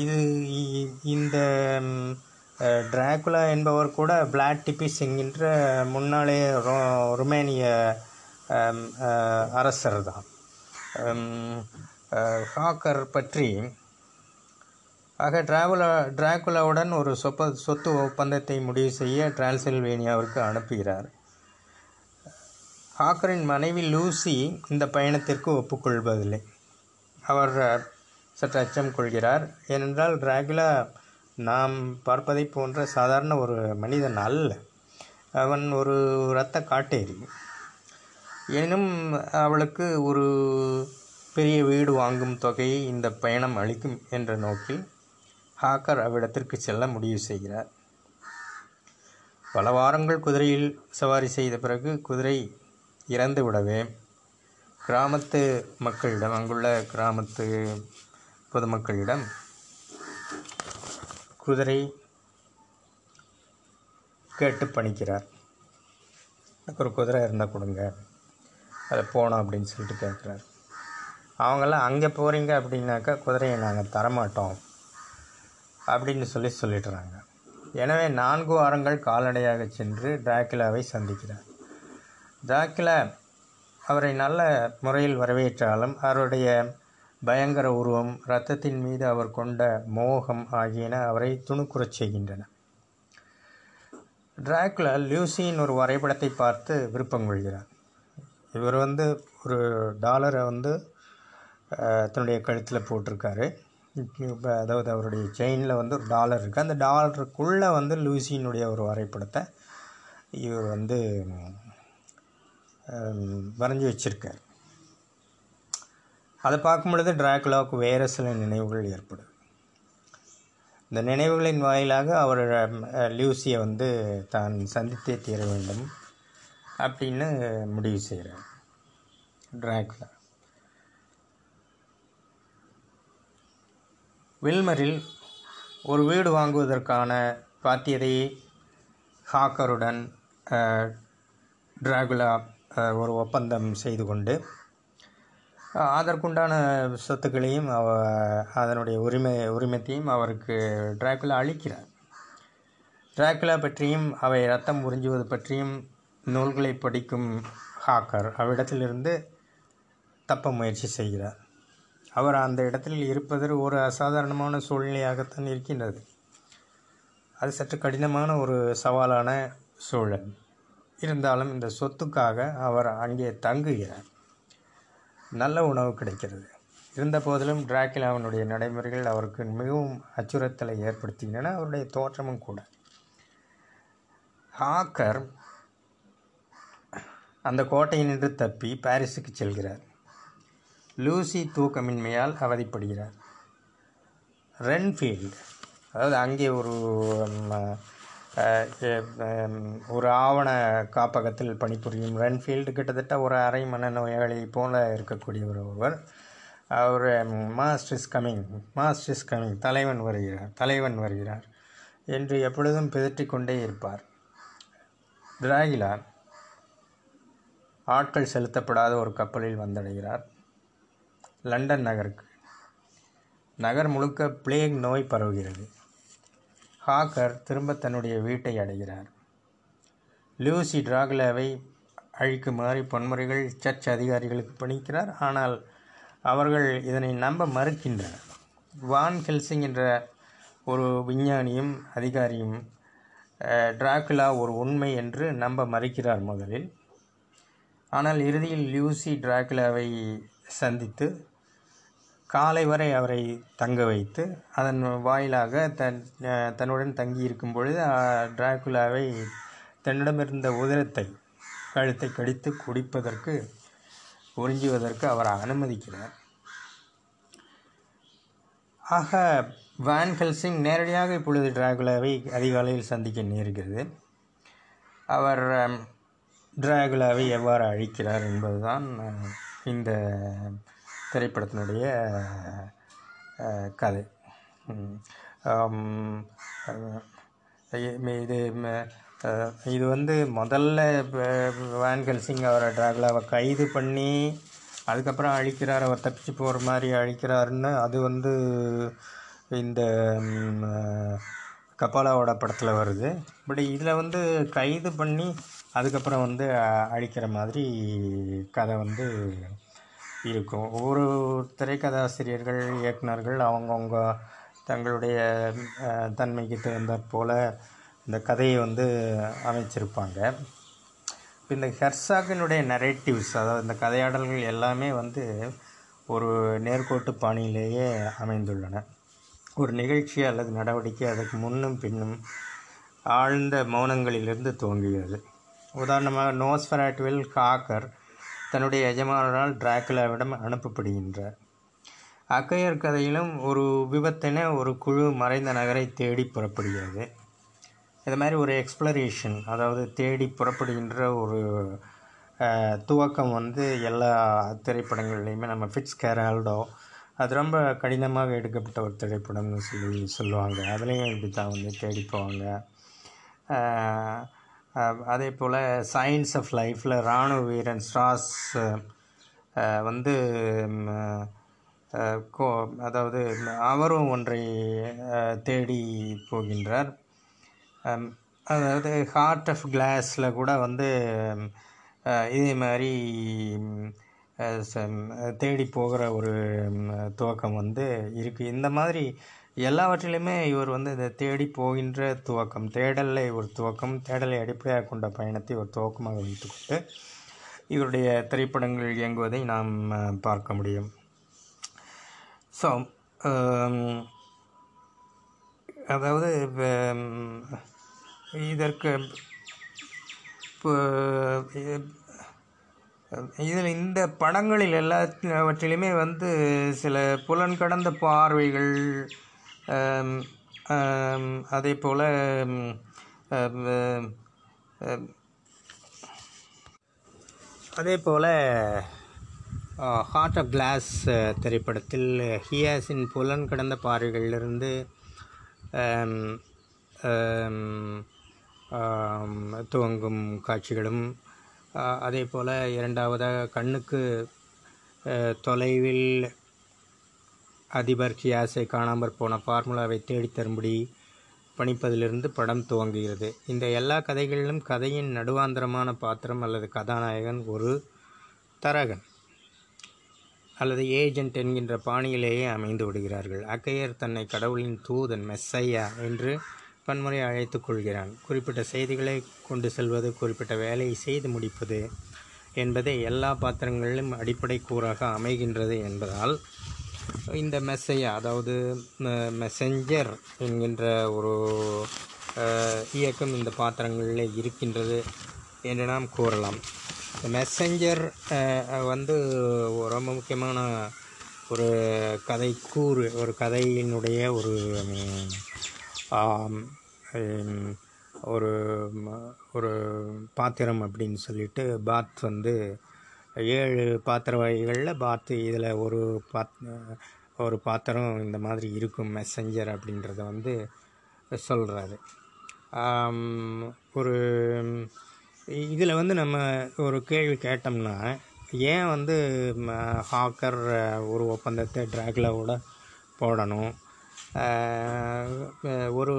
இது இந்த டிராகுலா என்பவர் கூட பிளாட் டிபிசிங் என்ற முன்னாலே ரோ ருமேனிய அரசர் தான். ஹாக்கர் பற்றி ஆக டிராகுலா டிராகுலாவுடன் ஒரு சொப்ப சொத்து ஒப்பந்தத்தை முடிவு செய்ய டிரான்சில்வேனியாவிற்கு அனுப்புகிறார். ஹாக்கரின் மனைவி லூசி இந்த பயணத்திற்கு ஒப்புக்கொள்வதில்லை. அவர் சற்று அச்சம் கொள்கிறார். ஏனென்றால் டிராகுலா நாம் பார்ப்பதை போன்ற சாதாரண ஒரு மனிதன் அல்ல, அவன் ஒரு இரத்த காட்டேரி. எனினும் அவளுக்கு ஒரு பெரிய வீடு வாங்கும் தொகையை இந்த பயணம் அளிக்கும் என்ற நோக்கில் ஹாக்கர் அவ்விடத்திற்கு செல்ல முடிவு செய்கிறார். பல வாரங்கள் குதிரையில் சவாரி செய்த பிறகு குதிரை இறந்து விடவே கிராமத்து மக்களிடம் அங்குள்ள கிராமத்து பொதுமக்களிடம் குதிரை கேட்டு பணிக்கிறார். எனக்கு ஒரு குதிரை இருந்தால் கொடுங்க, அதை போனோம் அப்படின்னு சொல்லிட்டு கேட்குறார். அவங்களாம் அங்கே போகிறீங்க அப்படின்னாக்கா குதிரையை நாங்கள் தரமாட்டோம் அப்படின்னு சொல்லி சொல்லிடுறாங்க. எனவே நான்கு வாரங்கள் கால்நடையாக சென்று டிராகுலாவை சந்திக்கிறார். டிராகுலா அவரை நல்ல முறையில் வரவேற்றாலும் அவருடைய பயங்கர உருவம், இரத்தத்தின் மீது அவர் கொண்ட மோகம் ஆகியன அவரை துணுக்குறச் செய்கின்றன. டிராகுலா லூசியின் ஒரு வரைபடத்தை பார்த்து விருப்பம் கொள்கிறார். இவர் வந்து ஒரு டாலரை வந்து தன்னுடைய கழுத்தில் போட்டிருக்காரு. அதாவது அவருடைய செயினில் வந்து ஒரு டாலர் இருக்குது. அந்த டாலருக்குள்ளே வந்து லூசியினுடைய ஒரு வரைபடத்தை இவர் வந்து வரைஞ்சி வச்சுருக்கார். அதை பார்க்கும் பொழுது டிராகுலாவுக்கு வேறு சில நினைவுகள் ஏற்படுது. இந்த நினைவுகளின் வாயிலாக அவர் லூசியை வந்து தான் சந்தித்தே தீர வேண்டும் அப்படின்னு முடிவு செய்கிறார் டிராகுலா. வில்மரில் ஒரு வீடு வாங்குவதற்கான பாத்தியதையே ஹாக்கருடன் டிராகுலா ஒரு ஒப்பந்தம் செய்து கொண்டு அதற்குண்டான சொத்துக்களையும் அவ அதனுடைய உரிமை உரிமத்தையும் அவருக்கு டிராகுலா அளிக்கிறார். டிராகுலா பற்றியும் அவை ரத்தம் உறிஞ்சுவது பற்றியும் நூல்களை படிக்கும் ஹாக்கர் அவ்விடத்திலிருந்து தப்ப முயற்சி செய்கிறார். அவர் அந்த இடத்தில் இருப்பது ஒரு அசாதாரணமான சூழ்நிலையாகத்தான் இருக்கின்றது. அது சற்று கடினமான ஒரு சவாலான சூழல். இருந்தாலும் இந்த சொத்துக்காக அவர் அங்கே தங்குகிறார். நல்ல உணவு கிடைக்கிறது. இருந்த போதிலும் டிராகுலாவினுடைய நடைமுறைகள் அவருக்கு மிகவும் அச்சுறுத்தலை ஏற்படுத்துகின்றன, அவருடைய தோற்றமும் கூட. ஹாக்கர் அந்த கோட்டையினின்று தப்பி பாரிஸுக்கு செல்கிறார். லூசி தூக்கமின்மையால் அவதிப்படுகிறார். ரென்ஃபீல்ட் அதாவது அங்கே ஒரு ஒரு ஆவண காப்பகத்தில் பணிபுரியும் ரென்ஃபீல்டு கிட்டத்தட்ட ஒரு அரை மன நோயாளி போல இருக்கக்கூடிய ஒரு ஒருவர். அவர் master is coming master is coming தலைவன் வருகிறார் தலைவன் வருகிறார் என்று எப்பொழுதும் பிதற்றிக்கொண்டே இருப்பார். டிராகுலா ஆட்கள் செலுத்தப்படாத ஒரு கப்பலில் வந்தடைகிறார் லண்டன் நகருக்கு. நகர் முழுக்க பிளேக் நோய் பரவுகிறது. ஹாக்கர் திரும்ப தன்னுடைய வீட்டை அடைகிறார். லூசி டிராகுலாவை அழிக்குமாறு பொன்முறைகள் சர்ச் அதிகாரிகளுக்கு பணிக்கிறார். ஆனால் அவர்கள் இதனை நம்ப மறுக்கின்றனர். வான் ஹெல்சிங் என்ற ஒரு விஞ்ஞானியும் அதிகாரியும் டிராகுலா ஒரு உண்மை என்று நம்ப மறுக்கிறார் முதலில். ஆனால் இறுதியில் லூசி டிராகுலாவை சந்தித்து காலை வரை அவரை தங்க வைத்து அதன் வாயிலாக தன் தன்னுடன் தங்கியிருக்கும் பொழுது டிராகுலாவை தன்னிடமிருந்த உதிரத்தை கழுத்தை கடித்து குடிப்பதற்கு உறிஞ்சுவதற்கு அவர் அனுமதிக்கிறார். ஆக வான் ஹெல்சிங் நேரடியாக இப்பொழுது டிராகுலாவை அதிகாலையில் சந்திக்க நேர்கிறது. அவர் டிராகுலாவை எவ்வாறு அழிக்கிறார் என்பதுதான் இந்த திரைப்படத்தினுடைய கதை. இது இது வந்து முதல்ல வான் ஹெல்சிங் அவரை டிராகுலாவை கைது பண்ணி அதுக்கப்புறம் அழிக்கிறார், அவர் தப்பிச்சு போகிற மாதிரி அழிக்கிறாருன்னு. அது வந்து இந்த கப்பாலாவோட படத்தில் வருது. பட் இதில் வந்து கைது பண்ணி அதுக்கப்புறம் வந்து அழிக்கிற மாதிரி கதை வந்து இருக்கும். ஒவ்வொரு திரைக்கதாசிரியர்கள் இயக்குனர்கள் அவங்கவுங்க தங்களுடைய தன்மைக்கு தகுந்த போல் இந்த கதையை வந்து அமைச்சிருப்பாங்க. இந்த ஹெர்சாகினுடைய நரேட்டிவ்ஸ், அதாவது இந்த கதையாடல்கள் எல்லாமே வந்து ஒரு நேர்கோட்டு பாணியிலேயே அமைந்துள்ளன. ஒரு நிகழ்ச்சி அல்லது நடவடிக்கை அதற்கு முன்னும் பின்னும் ஆழ்ந்த மௌனங்களிலிருந்து தோன்றுகிறது. உதாரணமாக நோஸ்ஃபெராட்டுவில் ஹாக்கர் தன்னுடைய எஜமானரால் டிராகுலாவிடம் அனுப்பப்படுகின்றார். அகையர் கதையிலும் ஒரு விபத்தின ஒரு குழு மறைந்த நகரை தேடி புறப்படுகிறது. இது மாதிரி ஒரு எக்ஸ்ப்ளரேஷன், அதாவது தேடி புறப்படுகின்ற ஒரு துவக்கம் வந்து எல்லா திரைப்படங்கள்லையுமே நம்ம ஃபிட்ஸ்கெரால்டோ அது ரொம்ப கடினமாக எடுக்கப்பட்ட ஒரு திரைப்படம்னு சொல்லி சொல்லுவாங்க. அதுலேயும் இப்படி தான் வந்து தேடி போவாங்க. அதே போல் சயின்ஸ் ஆஃப் லைஃப்பில் இராணுவ வீரன் ஸ்ட்ராஸ் வந்து கோ அதாவது அவரும் ஒன்றை தேடி போகின்றார். அதாவது ஹார்ட் ஆஃப் கிளாஸில் கூட வந்து இதே மாதிரி தேடி போகிற ஒரு துவக்கம் வந்து இருக்குது. இந்த மாதிரி எல்லாவற்றிலையுமே இவர் வந்து இந்த தேடி போகின்ற துவக்கம், தேடலை ஒரு துவக்கம், தேடலை அடிப்படையாக கொண்ட பயணத்தை ஒரு துவக்கமாக வைத்துக்கொண்டு இவருடைய திரைப்படங்கள் இயங்குவதை நாம் பார்க்க முடியும். ஸோ அதாவது இதற்கு இதில் இந்த படங்களில் எல்லாவற்றிலுமே வந்து சில புலன் கடந்த பார்வைகள், அதே போல் அதே போல் ஹார்ட் ஆஃப் கிளாஸ் திரைப்படத்தில் ஹியாஸின் புலன் கடந்த பார்வைகளிலிருந்து துவங்கும் காட்சிகளும், அதே போல் இரண்டாவதாக கண்ணுக்கு தொலைவில் அதிபர் கியாஸை காணாமற் போன ஃபார்முலாவை தேடித்தரும்படி பணிப்பதிலிருந்து படம் துவங்குகிறது. இந்த எல்லா கதைகளிலும் கதையின் நடுவாந்திரமான பாத்திரம் அல்லது கதாநாயகன் ஒரு தரகன் அல்லது ஏஜெண்ட் என்கின்ற பாணியிலேயே அமைந்து விடுகிறார்கள். அக்கையர் தன்னை கடவுளின் தூதன் மெஸ்ஸையா என்று பன்முறை அழைத்து கொள்கிறான். குறிப்பிட்ட செய்திகளை கொண்டு செல்வது, குறிப்பிட்ட வேலையை செய்து முடிப்பது என்பதை எல்லா பாத்திரங்களிலும் அடிப்படை கூறாக அமைகின்றது என்பதால் இந்த மெஸ்ஸையா, அதாவது மெசஞ்சர் என்கின்ற ஒரு இயக்கம் இந்த பாத்திரங்களில் இருக்கின்றது என்று நாம் கூறலாம். இந்த மெசஞ்சர் வந்து ரொம்ப முக்கியமான ஒரு கதை கூறு, ஒரு கதையினுடைய ஒரு ஒரு ஒரு பாத்திரம் அப்படின்னு சொல்லிட்டு பாத் வந்து ஏழு பாத்திர வகைகளில் பாத்து இதில் ஒரு பாத் ஒரு பாத்திரம் இந்த மாதிரி இருக்கும் மெசஞ்சர் அப்படின்றத வந்து சொல்கிறாரு. ஒரு இதில் வந்து நம்ம ஒரு கேள்வி கேட்டோம்னா, ஏன் வந்து ஹாக்கர் ஒரு ஒப்பந்தத்தை டிராகுலாவோட போடணும்? ஒரு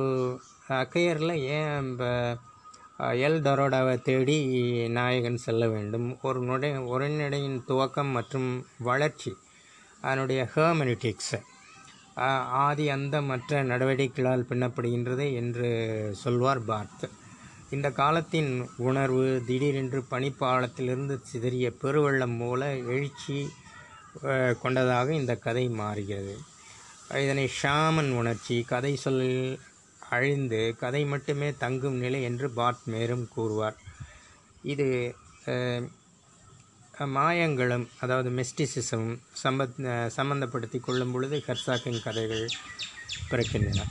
அக்கையரில் ஏன் இப்போ எல் டொராடோவை தேடி நாயகன் செல்ல வேண்டும்? ஒரு நுடை உரைநடையின் துவக்கம் மற்றும் வளர்ச்சி, அதனுடைய ஹெர்மெனியூட்டிக்ஸ் ஆதி அந்த மற்ற நடவடிக்கைகளால் பின்னப்படுகின்றது என்று சொல்வார் பார்த். இந்த காலத்தின் உணர்வு திடீரென்று பனிப்பாளத்திலிருந்து சிதறிய பெருவெள்ளம் மூல எழுச்சி கொண்டதாக இந்த கதை மாறுகிறது. இதனை ஷாமன் உணர்ச்சி, கதை சொல் அழிந்து கதை மட்டுமே தங்கும் நிலை என்று பாட் மேரும் கூறுவார். இது மாயங்களும் அதாவது மிஸ்டிசிசமும் சம்பத் சம்பந்தப்படுத்தி கொள்ளும் பொழுது ஹெர்சாக்கின் கதைகள் பிறக்கின்றன.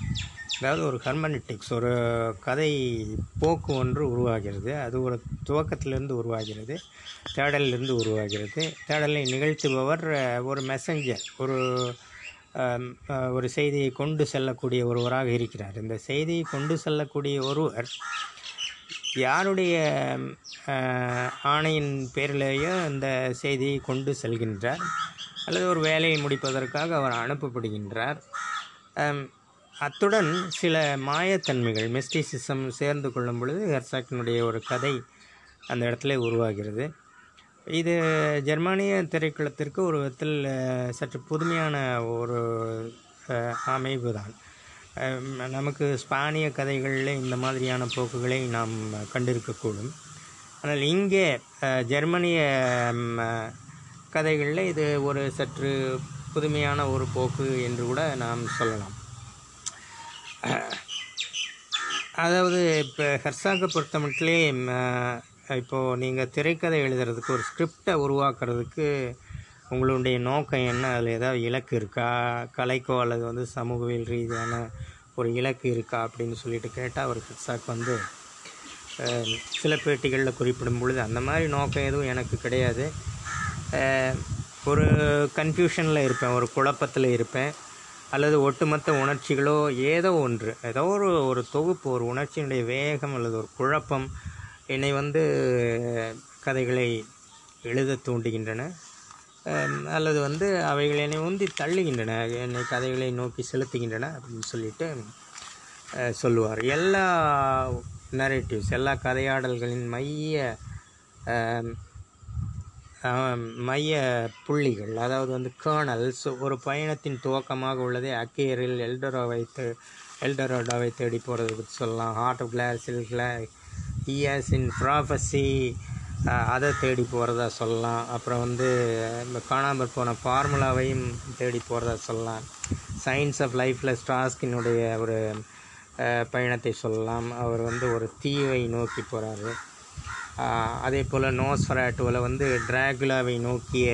அதாவது ஒரு ஹெர்மெனெட்டிக்ஸ், ஒரு கதை போக்கு ஒன்று உருவாகிறது. அது ஒரு துவக்கத்திலிருந்து உருவாகிறது, தேடலிலிருந்து உருவாகிறது. தேடலை நிகழ்த்துபவர் ஒரு மெசஞ்சர், ஒரு ஒரு செய்தியை கொண்டு செல்லக்கூடிய ஒருவராக இருக்கிறார். இந்த செய்தியை கொண்டு செல்லக்கூடிய ஒருவர் யாருடைய ஆணையின் பேரிலேயோ இந்த செய்தியை கொண்டு செல்கின்றார், அல்லது ஒரு வேலையை முடிப்பதற்காக அவர் அனுப்பப்படுகின்றார். அத்துடன் சில மாயத்தன்மைகள் மிஸ்டிசிசம் சேர்ந்து கொள்ளும் பொழுது ஹெர்சாக்கினுடைய ஒரு கதை அந்த இடத்துல உருவாகிறது. இது ஜெர்மானிய திரைக்களத்திற்கு ஒரு விதத்தில் சற்று புதுமையான ஒரு அமைப்பு தான். நமக்கு ஸ்பானிய கதைகளில் இந்த மாதிரியான போக்குகளை நாம் கண்டிருக்கக்கூடும், ஆனால் இங்கே ஜெர்மனிய கதைகளில் இது ஒரு சற்று புதுமையான ஒரு போக்கு என்று கூட நாம் சொல்லலாம். அதாவது இப்போ ஹெர்சாக்கை பொறுத்த மட்டும் இப்போது நீங்கள் திரைக்கதை எழுதுறதுக்கு ஒரு ஸ்கிரிப்டை உருவாக்குறதுக்கு உங்களுடைய நோக்கம் என்ன, அதில் ஏதாவது இலக்கு இருக்கா, கலைக்கோ அல்லது வந்து சமூகவியல் ரீதியான ஒரு இலக்கு இருக்கா அப்படின்னு சொல்லிட்டு கேட்டால் அவர் ஹெர்சாக் வந்து சில பேட்டிகளில் குறிப்பிடும் பொழுது அந்த மாதிரி நோக்கம் எதுவும் எனக்கு கிடையாது, ஒரு கன்ஃபியூஷனில் இருப்பேன், ஒரு குழப்பத்தில் இருப்பேன், அல்லது ஒட்டுமொத்த உணர்ச்சிகளோ ஏதோ ஒன்று ஏதோ ஒரு ஒரு தொகுப்பு, ஒரு உணர்ச்சியினுடைய வேகம் அல்லது ஒரு குழப்பம் என்னை வந்து கதைகளை எழுத தூண்டுகின்றன, அல்லது வந்து அவைகள் என்னை உந்தி தள்ளுகின்றன, என்னை கதைகளை நோக்கி செலுத்துகின்றன அப்படின்னு சொல்லிட்டு சொல்லுவார். எல்லா நரேட்டிவ்ஸ், எல்லா கதையாடல்களின் மைய மைய புள்ளிகள், அதாவது வந்து கேர்னல்ஸ், ஒரு பயணத்தின் துவக்கமாக உள்ளதே அக்கேரில் எல்டரோவை தே எல்டரோடாவை தேடி போகிறது பற்றி சொல்லலாம். ஹார்ட் ஆஃப் கிளாஸில் கிளா இன் ப்ராஃபஸி அதை தேடி போகிறதா சொல்லலாம். அப்புறம் வந்து காணாமல் போன ஃபார்முலாவையும் தேடி போகிறதா சொல்லலாம். சயின்ஸ் ஆஃப் லைஃப்பில் ஸ்ட்ராஸ்கினுடைய ஒரு பயணத்தை சொல்லலாம். அவர் வந்து ஒரு தீவை நோக்கி போகிறாரு. அதே போல் நோஸ்ஃபெராட்டோவில் வந்து டிராகுலாவை நோக்கிய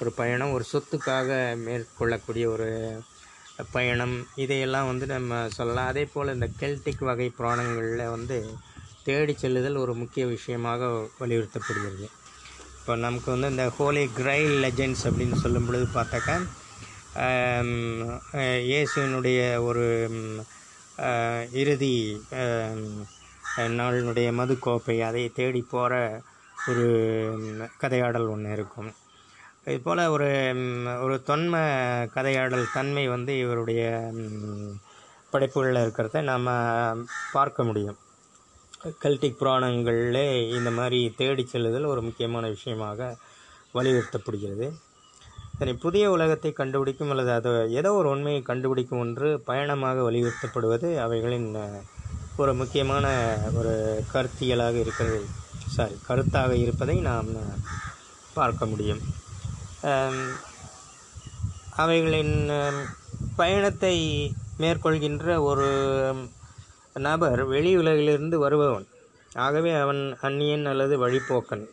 ஒரு பயணம், ஒரு சொத்துக்காக மேற்கொள்ளக்கூடிய ஒரு பயணம், இதையெல்லாம் வந்து நம்ம சொல்லலாம். அதே போல் இந்த கெல்டிக் வகை புராணங்களில் வந்து தேடி செல்லுதல் ஒரு முக்கிய விஷயமாக வலியுறுத்தப்படுகிறது. இப்போ நமக்கு வந்து இந்த ஹோலி கிரைல் லெஜெண்ட்ஸ் அப்படின்னு சொல்லும் பொழுது பார்த்தாக்கா இயேசுனுடைய ஒரு இறுதி நாளினுடைய மதுக்கோப்பை, அதை தேடி போகிற ஒரு கதையாடல் ஒன்று இருக்கும். இதுபோல் ஒரு ஒரு தொன்மை கதையாடல் தன்மை வந்து இவருடைய படைப்புகளில் இருக்கிறத நாம் பார்க்க முடியும். கெல்டிக் புராணங்களிலே இந்த மாதிரி தேடி செல்லுதல் ஒரு முக்கியமான விஷயமாக வலியுறுத்தப்படுகிறது. இதனை புதிய உலகத்தை கண்டுபிடிக்கும் அல்லது அது ஏதோ ஒரு உண்மையை கண்டுபிடிக்கும் ஒன்று பயணமாக வலியுறுத்தப்படுவது அவைகளின் ஒரு முக்கியமான ஒரு கருத்தியலாக இருக்கிறது சாரி கருத்தாக இருப்பதை நாம் பார்க்க முடியும். அவைகளின் பயணத்தை மேற்கொள்கின்ற ஒரு நபர் வெளி உலகிலிருந்து வருபவன், ஆகவே அவன் அந்நியன் அல்லது வழிபோக்கன்,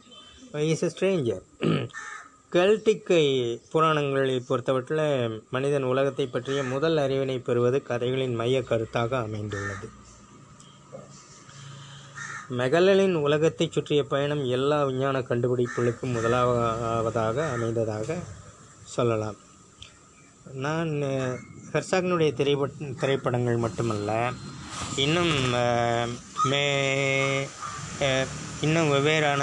இஸ் எ ஸ்ட்ரேஞ்சர். கெல்டிக்கை புராணங்களை பொறுத்தவற்றில் மனிதன் உலகத்தை பற்றிய முதல் அறிவினை பெறுவது கதைகளின் மைய கருத்தாக அமைந்துள்ளது. மெகல்லனின் உலகத்தை சுற்றிய பயணம் எல்லா விஞ்ஞான கண்டுபிடிப்புகளுக்கும் முதலாவதாக அமைந்ததாக சொல்லலாம். நான் ஹெர்சாக்கினுடைய திரைப்பட திரைப்படங்கள் மட்டுமல்ல, இன்னும் மே இன்னும் வெவ்வேறான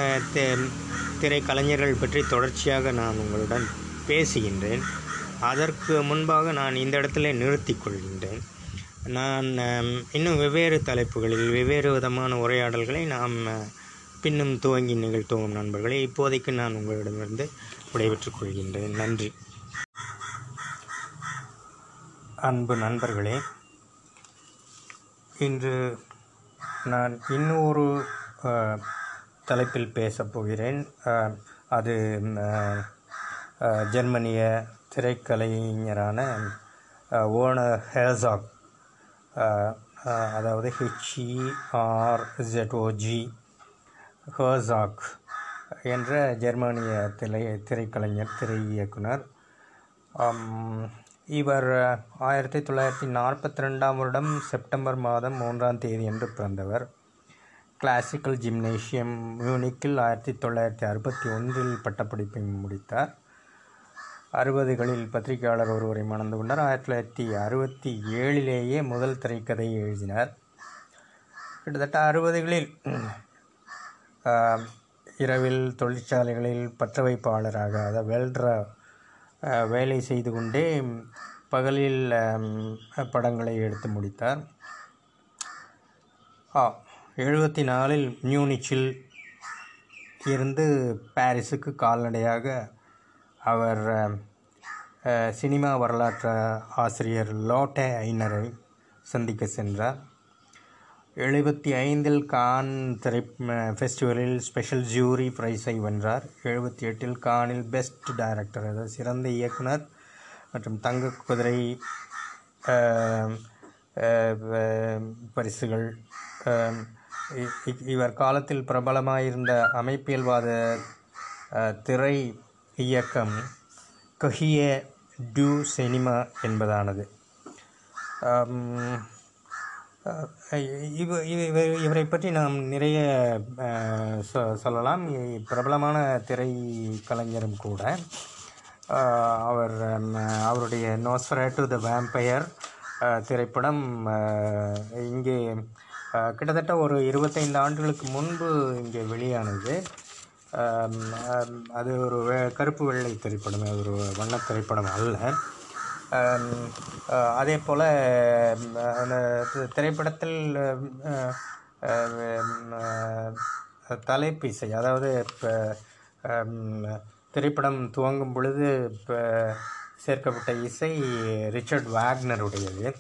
திரைக்கலைஞர்கள் பற்றி தொடர்ச்சியாக நான் உங்களுடன் பேசுகின்றேன். அதற்கு முன்பாக நான் இந்த இடத்துல நிறுத்தி கொள்கின்றேன். நான் இன்னும் வெவ்வேறு தலைப்புகளில் வெவ்வேறு விதமான உரையாடல்களை நாம் பின்னும் துவங்கி நிகழ்த்துவோம் நண்பர்களே. இப்போதைக்கு நான் உங்களிடமிருந்து விடைபெற்றுக் கொள்கின்றேன். நன்றி. அன்பு நண்பர்களே, இன்று நான் இன்னொரு தலைப்பில் பேசப்போகிறேன். அது ஜெர்மனிய திரைக்கலைஞரான வேர்னர் ஹெர்சாக், அதாவது ஹெச்இஆர்இசட்ஓஜி ஹெர்சாக் என்ற ஜெர்மானிய திரை திரைக்கலைஞர் திரை இயக்குனர். இவர் ஆயிரத்தி தொள்ளாயிரத்தி நாற்பத்தி ரெண்டாம் வருடம் செப்டம்பர் மாதம் மூன்றாம் தேதி என்று பிறந்தவர். கிளாசிக்கல் ஜிம்னேஷியம் மியூனிக்கில் ஆயிரத்தி தொள்ளாயிரத்தி அறுபத்தி ஒன்றில் பட்டப்படிப்பை முடித்தார். அறுபதுகளில் பத்திரிகையாளர் ஒருவரை மணந்து கொண்டார். ஆயிரத்தி தொள்ளாயிரத்தி அறுபத்தி ஏழிலேயே முதல் திரைக்கதையை எழுதினார். கிட்டத்தட்ட அறுபதுகளில் இரவில் தொழிற்சாலைகளில் பற்ற வைப்பாளராக, அதாவது வெல்ட்ரா வேலை செய்து கொண்டே பகலில் படங்களை எடுத்து முடித்தார். எழுபத்தி நாலில் மியூனிச்சில் இருந்து பாரிஸுக்கு கால்நடையாக அவர் சினிமா வரலாற்று ஆசிரியர் லோட்டே ஐனரை சந்திக்க சென்றார். எழுபத்தி ஐந்தில் கான் திரை ஃபெஸ்டிவலில் ஸ்பெஷல் ஜூரி பிரைஸை வென்றார். எழுபத்தி எட்டில் கானில் பெஸ்ட் டைரக்டர், அதாவது சிறந்த இயக்குனர் மற்றும் தங்க குதிரை பரிசுகள். இவர் காலத்தில் பிரபலமாயிருந்த அமைப்பியல்வாத திரை இயக்கம் கொஹியே டூ சினிமா என்பதானது. இவ இவ இவரை பற்றி நாம் நிறைய சொ சொல்லலாம் பிரபலமான திரை கலைஞரும் கூட. அவர் அவருடைய நோஸ்ஃபெராட்டோ தி வேம்பயர் திரைப்படம் இங்கே கிட்டத்தட்ட ஒரு இருபத்தைந்து ஆண்டுகளுக்கு முன்பு இங்கே வெளியானது. அது ஒரு கருப்பு வெள்ளை திரைப்படம், அது ஒரு வண்ண திரைப்படம் அல்ல. அதே போல் அந்த திரைப்படத்தில் தலைப்பிசை, அதாவது இப்போ திரைப்படம் துவங்கும் பொழுது இப்போ சேர்க்கப்பட்ட இசை ரிச்சர்ட் வாக்னருடையது.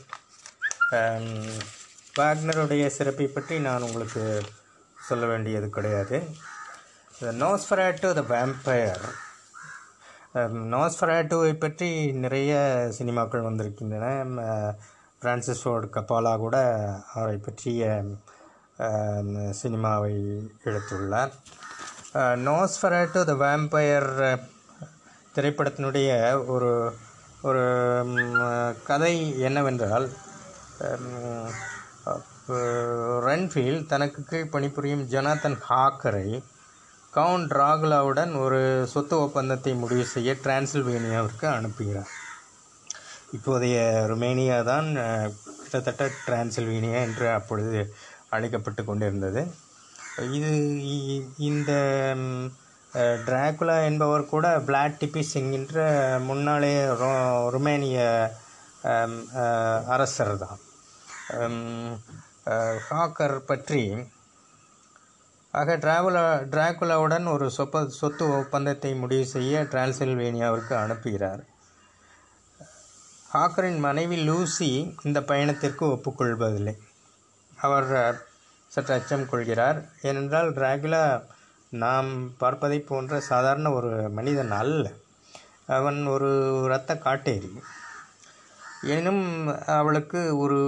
வாக்னருடைய சிறப்பை பற்றி நான் உங்களுக்கு சொல்ல வேண்டியது கிடையாது. த நோஸ்ஃபெராட்டோ தி வேம்பயர், நோஸ்ஃபெராட்டோவை பற்றி நிறைய சினிமாக்கள் வந்திருக்கின்றன. ஃப்ரான்சிஸ் ஃபோர்ட் கப்பாலா கூட அவரை பற்றிய சினிமாவை எடுத்துள்ளார். நோஸ்ஃபெராட்டோ தி வேம்பயர் திரைப்படத்தினுடைய ஒரு ஒரு கதை என்னவென்றால், ரென்ஃபீல்ட் தனக்கு கீழ் பணிபுரியும் ஜொனாதன் ஹாக்கரை கவுண்ட் டிராகுலாவுடன் ஒரு சொத்து ஒப்பந்தத்தை முடிவு செய்ய டிரான்சில்வேனியாவிற்கு அனுப்புகிறார். இப்போதைய ருமேனியா தான் கிட்டத்தட்ட டிரான்சில்வேனியா என்று அப்பொழுது அழைக்கப்பட்டு கொண்டிருந்தது. இது இந்த டிராகுலா என்பவர் கூட விளாட் டிபிசிங் என்ற முன்னாலே ரோ ருமேனிய அரசர் தான். ஹாக்கர் பற்றி ஆக டிராகுலா டிராகுலாவுடன் ஒரு சொப்ப சொத்து ஒப்பந்தத்தை முடிவு செய்ய டிரான்சில்வேனியாவிற்கு அனுப்புகிறார். ஹாக்கரின் மனைவி லூசி இந்த பயணத்திற்கு ஒப்புக்கொள்வதில்லை. அவர் சற்று அச்சம் கொள்கிறார். ஏனென்றால் டிராகுலா நாம் பார்ப்பதை போன்ற சாதாரண ஒரு மனிதன் அல்ல, அவன் ஒரு இரத்த காட்டேரி. எனினும் அவளுக்கு ஒரு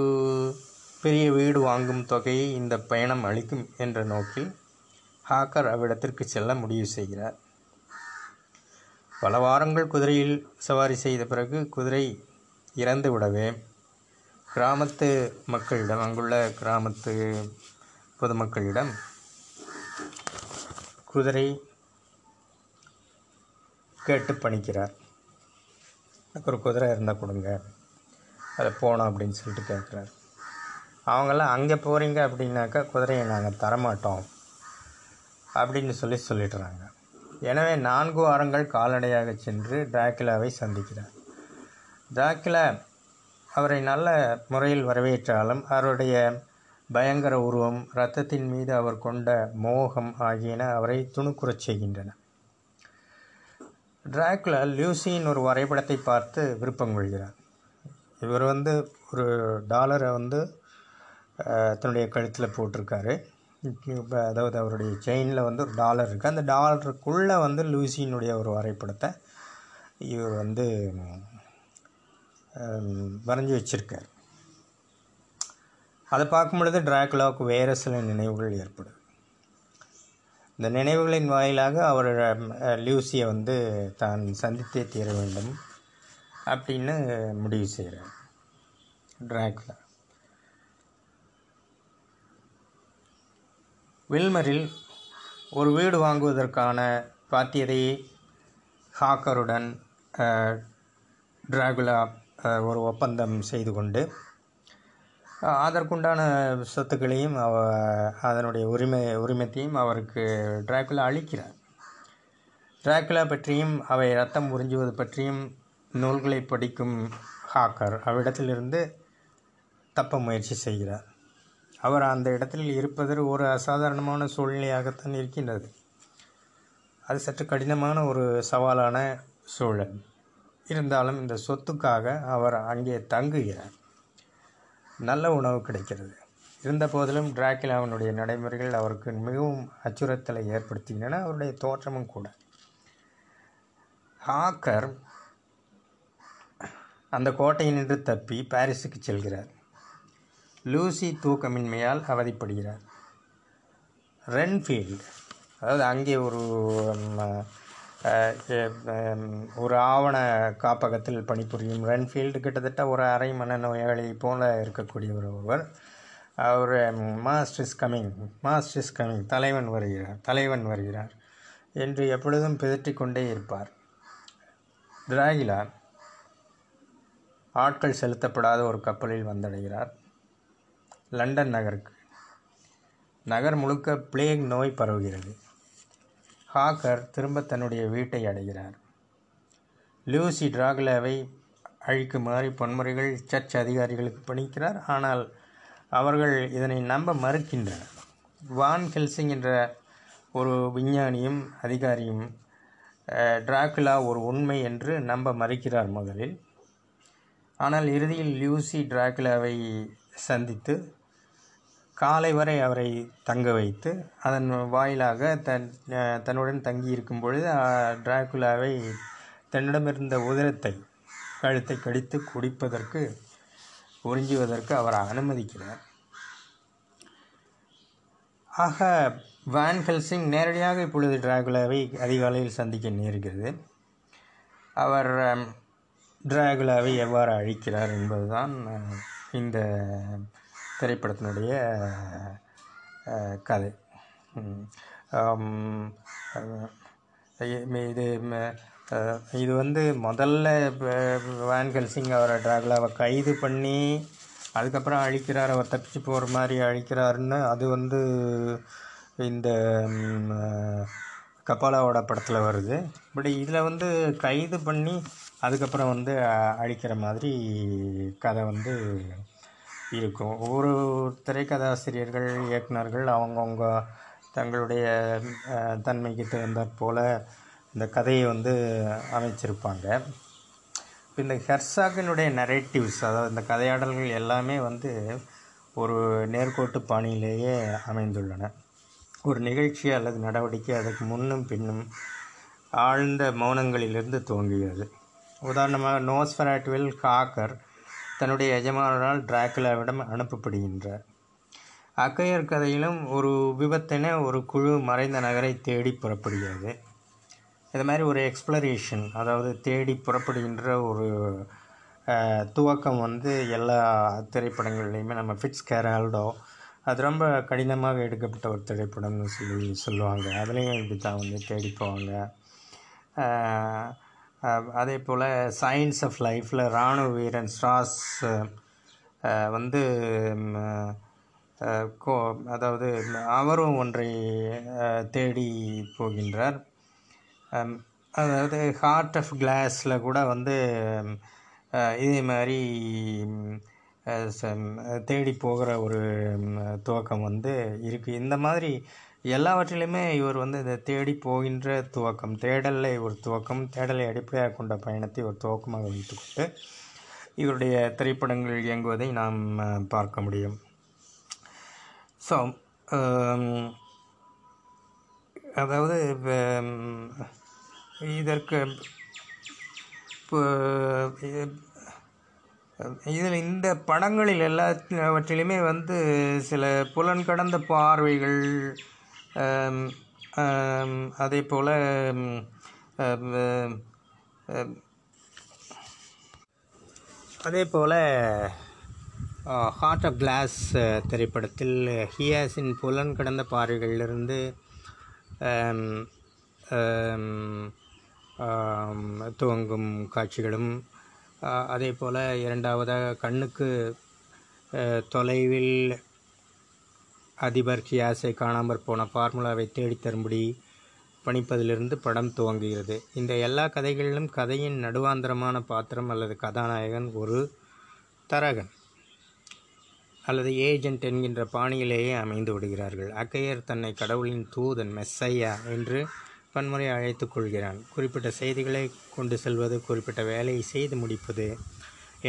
பெரிய வீடு வாங்கும் தொகையை இந்த பயணம் அளிக்கும் என்ற நோக்கில் ஹாக்கர் அவ்விடத்திற்கு செல்ல முடிவு செய்கிறார். பல வாரங்கள் குதிரையில் சவாரி செய்த பிறகு குதிரை இறந்து விடவே கிராமத்து மக்களிடம், அங்குள்ள கிராமத்து பொதுமக்களிடம் குதிரை கேட்டு பணிக்கிறார். எனக்கு ஒரு குதிரை இருந்தால் கொடுங்க, அதை போனோம் அப்படின்னு சொல்லிட்டு கேட்குறார். அவங்களாம் அங்கே போகிறீங்க அப்படின்னாக்கா குதிரையை நாங்கள் தரமாட்டோம் அப்படின்னு சொல்லி சொல்லிடுறாங்க. எனவே நான்கு வாரங்கள் கால்நடையாக சென்று டிராகுலாவை சந்திக்கிறார். டிராகுலா அவரை நல்ல முறையில் வரவேற்றாலும் அவருடைய பயங்கர உருவம், இரத்தத்தின் மீது அவர் கொண்ட மோகம் ஆகியன அவரை துணுக்குறச் செய்கின்றன. டிராகுலா லூசியின் ஒரு வரைபடத்தை பார்த்து விருப்பம் கொள்கிறார். இவர் வந்து ஒரு டாலரை வந்து தன்னுடைய கழுத்தில் போட்டிருக்காரு, அதாவது அவருடைய செயினில் வந்து ஒரு டாலர் இருக்குது. அந்த டாலருக்குள்ளே வந்து லூசியினுடைய ஒரு வரைபடத்தை இவர் வந்து வரைஞ்சி வச்சிருக்கார். அதை பார்க்கும் பொழுது டிராக்குலாவுக்கு வேறு சில நினைவுகள் ஏற்படுது. இந்த நினைவுகளின் வாயிலாக அவர் லூசியை வந்து தான் சந்தித்தே தீர வேண்டும் அப்படின்னு முடிவு செய்கிறார் டிராக்குலா. வில்மரில் ஒரு வீடு வாங்குவதற்கான பாத்தியதையை ஹாக்கருடன் டிராகுலா ஒரு ஒப்பந்தம் செய்து கொண்டு அதற்குண்டான சொத்துக்களையும் அவ அதனுடைய உரிமை உரிமத்தையும் அவருக்கு டிராகுலா அளிக்கிறார். டிராகுலா பற்றியும் அவை ரத்தம் உறிஞ்சுவது பற்றியும் நூல்களை படிக்கும் ஹாக்கர் அவ்விடத்திலிருந்து தப்ப முயற்சி செய்கிறார். அவர் அந்த இடத்தில் இருப்பது ஒரு அசாதாரணமான சூழ்நிலையாகத்தான் இருக்கின்றது. அது சற்று கடினமான ஒரு சவாலான சூழல் இருந்தாலும் இந்த சொத்துக்காக அவர் அங்கே தங்குகிறார். நல்ல உணவு கிடைக்கிறது. இருந்த போதிலும் டிராகுலாவினுடைய நடைமுறைகள் அவருக்கு மிகவும் அச்சுறுத்தலை ஏற்படுத்துகின்றன, அவருடைய தோற்றமும் கூட. ஹாக்கர் அந்த கோட்டையினின்று தப்பி பாரிஸுக்கு செல்கிறார். லூசி தூக்கமின்மையால் அவதிப்படுகிறார். ரென்ஃபீல்டு, அதாவது அங்கே ஒரு ஒரு ஆவண காப்பகத்தில் பணிபுரியும் ரென்ஃபீல்டு கிட்டத்தட்ட ஒரு அரை மன நோயாளி போல இருக்கக்கூடிய ஒரு ஒருவர். அவர் master is coming master is coming தலைவன் வருகிறார் தலைவன் வருகிறார் என்று எப்பொழுதும் பிதற்றிக்கொண்டே இருப்பார். டிராகுலா ஆட்கள் செலுத்தப்படாத ஒரு கப்பலில் வந்தடைகிறார் லண்டன் நகருக்கு. நகர் முழுக்க பிளேக் நோய் பரவுகிறது. ஹாக்கர் திரும்ப தன்னுடைய வீட்டை அடைகிறார். லூசி டிராகுலாவை அழிக்குமாறு பொன்முறைகள் சர்ச் அதிகாரிகளுக்கு பணிக்கிறார். ஆனால் அவர்கள் இதனை நம்ப மறுக்கின்றனர். வான் ஹெல்சிங் என்ற ஒரு விஞ்ஞானியும் அதிகாரியும் டிராகுலா ஒரு உண்மை என்று நம்ப மறுக்கிறார் முதலில். ஆனால் இறுதியில் லூசி டிராகுலாவை சந்தித்து காலை வரை அவரை தங்க வைத்து அதன் வாயிலாக தன் தன்னுடன் தங்கியிருக்கும் பொழுது டிராகுலாவை தன்னிடமிருந்த உதிரத்தை கழுத்தை கடித்து குடிப்பதற்கு உறிஞ்சுவதற்கு அவர் அனுமதிக்கிறார். ஆக வான் ஹெல்சிங் நேரடியாக இப்பொழுது டிராகுலாவை அதிகாலையில் சந்திக்க நேர்கிறது. அவர் டிராகுலாவை எவ்வாறு அழிக்கிறார் என்பதுதான் இந்த திரைப்படத்தினுடைய கதை. இது இது வந்து முதல்ல வான் ஹெல்சிங் அவரை டிராகுலாவை கைது பண்ணி அதுக்கப்புறம் அழிக்கிறார், அவர் தப்பிச்சு போகிற மாதிரி அழிக்கிறாருன்னு. அது வந்து இந்த கப்பாலாவோட படத்தில் வருது. பட் இதில் வந்து கைது பண்ணி அதுக்கப்புறம் வந்து அழிக்கிற மாதிரி கதை வந்து இருக்கும். ஒவ்வொரு திரைக்கதாசிரியர்கள் இயக்குனர்கள் அவங்கவுங்க தங்களுடைய தன்மைக்கு தகுந்தாற் போல் இந்த கதையை வந்து அமைச்சிருப்பாங்க. இந்த ஹெர்சாகினுடைய நரேட்டிவ்ஸ், அதாவது இந்த கதையாடல்கள் எல்லாமே வந்து ஒரு நேர்கோட்டு பாணியிலேயே அமைந்துள்ளன. ஒரு நிகழ்ச்சி அல்லது நடவடிக்கை அதுக்கு முன்னும் பின்னும் ஆழ்ந்த மௌனங்களிலிருந்து துவங்குகிறது. உதாரணமாக நோஸ்ஃபெராட்டுவில் ஹாக்கர் தன்னுடைய எஜமானரால் டிராகுலாவிடம் அனுப்பப்படுகின்றார். அகையர் கதையிலும் ஒரு விபத்தின ஒரு குழு மறைந்த நகரை தேடி புறப்படுகிறது. இது மாதிரி ஒரு எக்ஸ்ப்ளரேஷன், அதாவது தேடி புறப்படுகின்ற ஒரு துவக்கம் வந்து எல்லா திரைப்படங்கள்லையுமே நம்ம ஃபிட்ஸ்கெரால்டோ அது ரொம்ப கடினமாக எடுக்கப்பட்ட ஒரு திரைப்படம்னு சொல்லி சொல்லுவாங்க. அதுலேயும் இப்படி தான் வந்து தேடி போவாங்க. அதே போல் சயின்ஸ் ஆஃப் லைஃப்பில் இராணுவ வீரன் ஸ்ட்ராஸ் வந்து கோ அதாவது அவரும் ஒன்றை தேடி போகின்றார். அதாவது ஹார்ட் ஆஃப் கிளாஸில் கூட வந்து இதே மாதிரி தேடி போகிற ஒரு துவக்கம் வந்து இருக்குது. இந்த மாதிரி எல்லாவற்றிலையுமே இவர் வந்து இதை தேடி போகின்ற துவக்கம், தேடலை ஒரு துவக்கம், தேடலை அடிப்படையாக கொண்ட பயணத்தை ஒரு துவக்கமாக வைத்துக்கொண்டு இவருடைய திரைப்படங்கள் இயங்குவதை நாம் பார்க்க முடியும். ஸோ அதாவது இதற்கு இதில் இந்த படங்களில் எல்லாவற்றிலுமே வந்து சில புலன் கடந்த பார்வைகள், அதே போல் அதே போல் ஹார்ட் ஆஃப் கிளாஸ் திரைப்படத்தில் ஹியாஸின் புலன் கடந்த பார்வைகளிலிருந்து துவங்கும் காட்சிகளும், அதே போல் இரண்டாவதாக கண்ணுக்கு தொலைவில் அதிபர் கியாஸை காணாமற் போன ஃபார்முலாவை தேடித்தரும்படி பணிப்பதிலிருந்து படம் துவங்குகிறது. இந்த எல்லா கதைகளிலும் கதையின் நடுவாந்திரமான பாத்திரம் அல்லது கதாநாயகன் ஒரு தரகன் அல்லது ஏஜென்ட் என்கின்ற பாணியிலேயே அமைந்து விடுகிறார்கள். அக்கையர் தன்னை கடவுளின் தூதன் மெஸ்ஸையா என்று பன்முறை அழைத்து கொள்கிறான். குறிப்பிட்ட செய்திகளை கொண்டு செல்வது, குறிப்பிட்ட வேலையை செய்து முடிப்பது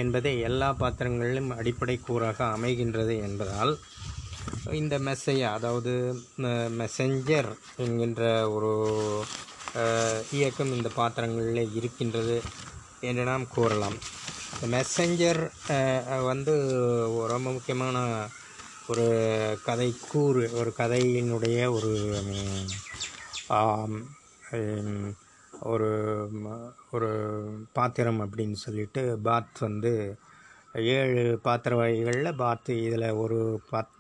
என்பதை எல்லா பாத்திரங்களிலும் அடிப்படை கூறாக அமைகின்றது என்பதால் இந்த மெஸ்ஸையா, அதாவது மெசஞ்சர் என்கின்ற ஒரு இயக்கம் இந்த பாத்திரங்களில் இருக்கின்றது என்று நாம் கூறலாம். இந்த மெசஞ்சர் வந்து ரொம்ப முக்கியமான ஒரு கதை கூறு, ஒரு கதையினுடைய ஒரு ஒரு ஒரு பாத்திரம் அப்படின்னு சொல்லிட்டு பாத் வந்து ஏழு பாத்திர வகைகளில் பாத் இதில் ஒரு பாத்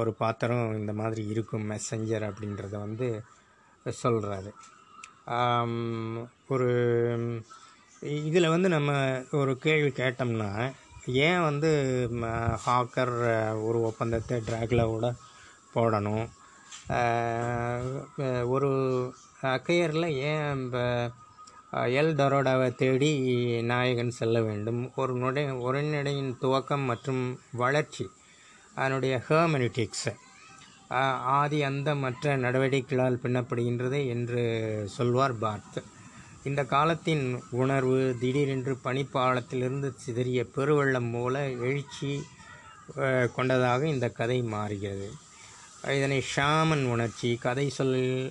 ஒரு பாத்திரம் இந்த மாதிரி இருக்கும் மெசஞ்சர் அப்படின்றத வந்து சொல்கிறாரு. ஒரு இதில் வந்து நம்ம ஒரு கேள்வி கேட்டோம்னா, ஏன் வந்து ஹாக்கர் ஒரு ஒப்பந்தத்தை டிராகுலாவோட போடணும், ஒரு அக்கையரில் ஏன் எல் டொராடோவை தேடி நாயகன் செல்ல வேண்டும், ஒரு நொடை உரைநடையின் துவக்கம் மற்றும் வளர்ச்சி, அதனுடைய ஹெர்மெனியூட்டிக்ஸ் ஆதி அந்த மற்ற நடவடிக்கைகளால் பின்னப்படுகின்றது என்று சொல்வார் பார்த். இந்த காலத்தின் உணர்வு திடீரென்று பனிப்பாளத்திலிருந்து சிதறிய பெருவெள்ளம் போல எழுச்சி கொண்டதாக இந்த கதை மாறுகிறது. இதனை ஷாமன் உணர்ச்சி, கதை சொல்லில்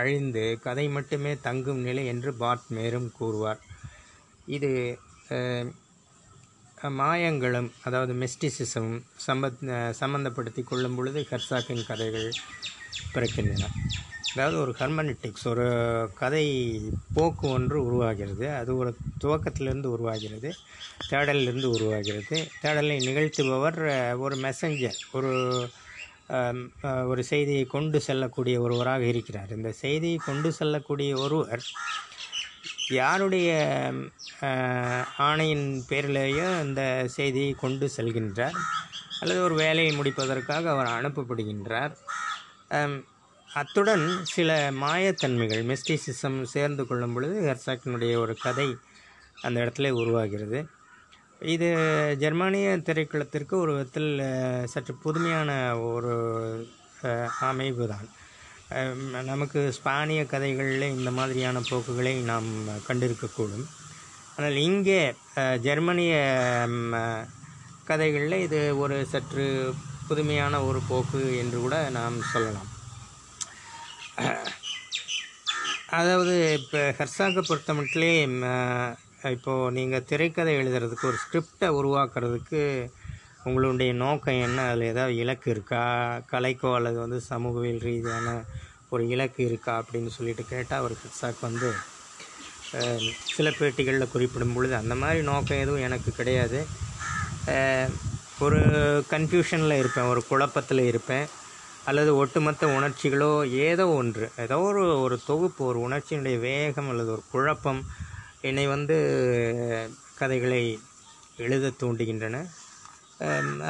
அழிந்து கதை மட்டுமே தங்கும் நிலை என்று பார்த் மேலும் கூறுவார். இது மாயங்களும், அதாவது மிஸ்டிசிசம் சம்பத் சம்பந்தப்படுத்தி கொள்ளும் பொழுது ஹெர்சாக்கின் கதைகள் பிறக்கின்றன. அதாவது ஒரு ஹெர்மெனெட்டிக்ஸ், ஒரு கதை போக்கு ஒன்று உருவாகிறது. அது ஒரு துவக்கத்திலிருந்து உருவாகிறது, தேடலிலிருந்து உருவாகிறது. தேடலை நிகழ்த்துபவர் ஒரு மெசஞ்சர், ஒரு ஒரு செய்தியை கொண்டு செல்லக்கூடிய ஒருவராக இருக்கிறார். இந்த செய்தியை கொண்டு செல்லக்கூடிய ஒருவர் யாருடைய ஆணையின் பேரிலேயோ இந்த செய்தியை கொண்டு செல்கின்றார் அல்லது ஒரு வேலையை முடிப்பதற்காக அவர் அனுப்பப்படுகின்றார். அத்துடன் சில மாயத்தன்மைகள் மிஸ்டிசிசம் சேர்ந்து கொள்ளும் பொழுது ஹெர்சாக்கினுடைய ஒரு கதை அந்த இடத்துல உருவாகிறது. இது ஜெர்மானிய திரைக்களத்திற்கு ஒரு விதத்தில் சற்று புதுமையான ஒரு அமைப்பு தான். நமக்கு ஸ்பானிய கதைகளில் இந்த மாதிரியான போக்குகளை நாம் கண்டிருக்கக்கூடும், ஆனால் இங்கே ஜெர்மனிய கதைகளில் இது ஒரு சற்று புதுமையான ஒரு போக்கு என்று கூட நாம் சொல்லலாம். அதாவது இப்போ ஹெர்சாக்கை பொறுத்த மட்டிலே இப்போது நீங்கள் திரைக்கதை எழுதுறதுக்கு, ஒரு ஸ்கிரிப்டை உருவாக்குறதுக்கு உங்களுடைய நோக்கம் என்ன, அதில் ஏதாவது இலக்கு இருக்கா, கலைக்கோ அல்லது வந்து சமூகவியல் ரீதியான ஒரு இலக்கு இருக்கா அப்படின்னு சொல்லிட்டு கேட்டால் அவர் ஹெர்சாக் வந்து சில பேட்டிகளில் குறிப்பிடும் பொழுது, அந்த மாதிரி நோக்கம் எதுவும் எனக்கு கிடையாது, ஒரு கன்ஃபியூஷனில் இருப்பேன், ஒரு குழப்பத்தில் இருப்பேன், அல்லது ஒட்டுமொத்த உணர்ச்சிகளோ ஏதோ ஒன்று, ஏதோ ஒரு ஒரு தொகுப்பு, ஒரு உணர்ச்சியினுடைய வேகம் அல்லது ஒரு குழப்பம் என்னை வந்து கதைகளை எழுத தூண்டுகின்றன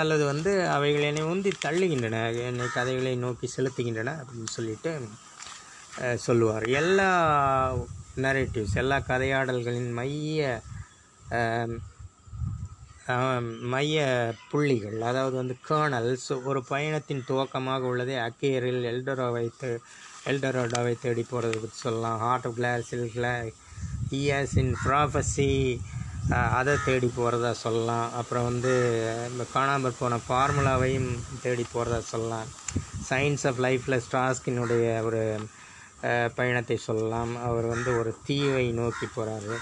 அல்லது வந்து அவைகள் என்னை உந்தி தள்ளுகின்றன, என்னை கதைகளை நோக்கி செலுத்துகின்றன அப்படின்னு சொல்லிட்டு சொல்லுவார். எல்லா நரேட்டிவ்ஸ், எல்லா கதையாடல்களின் மைய மைய புள்ளிகள், அதாவது வந்து கேர்னல்ஸ், ஒரு பயணத்தின் துவக்கமாக உள்ளதே அக்கேரில் எல்டரோவை தே எல் டொராடோவை தேடி போகிறத பற்றி சொல்லலாம். ஹார்ட் ஆஃப் கிளாஸில் ஹியாஸின் ப்ராஃபஸி அதை தேடி போகிறதா சொல்லலாம். அப்புறம் வந்து காணாமல் போன ஃபார்முலாவையும் தேடி போகிறதா சொல்லலாம். சயின்ஸ் ஆஃப் லைஃப்பில் ஸ்ட்ராஸ்கினுடைய ஒரு பயணத்தை சொல்லலாம். அவர் வந்து ஒரு தீவை நோக்கி போகிறாரு.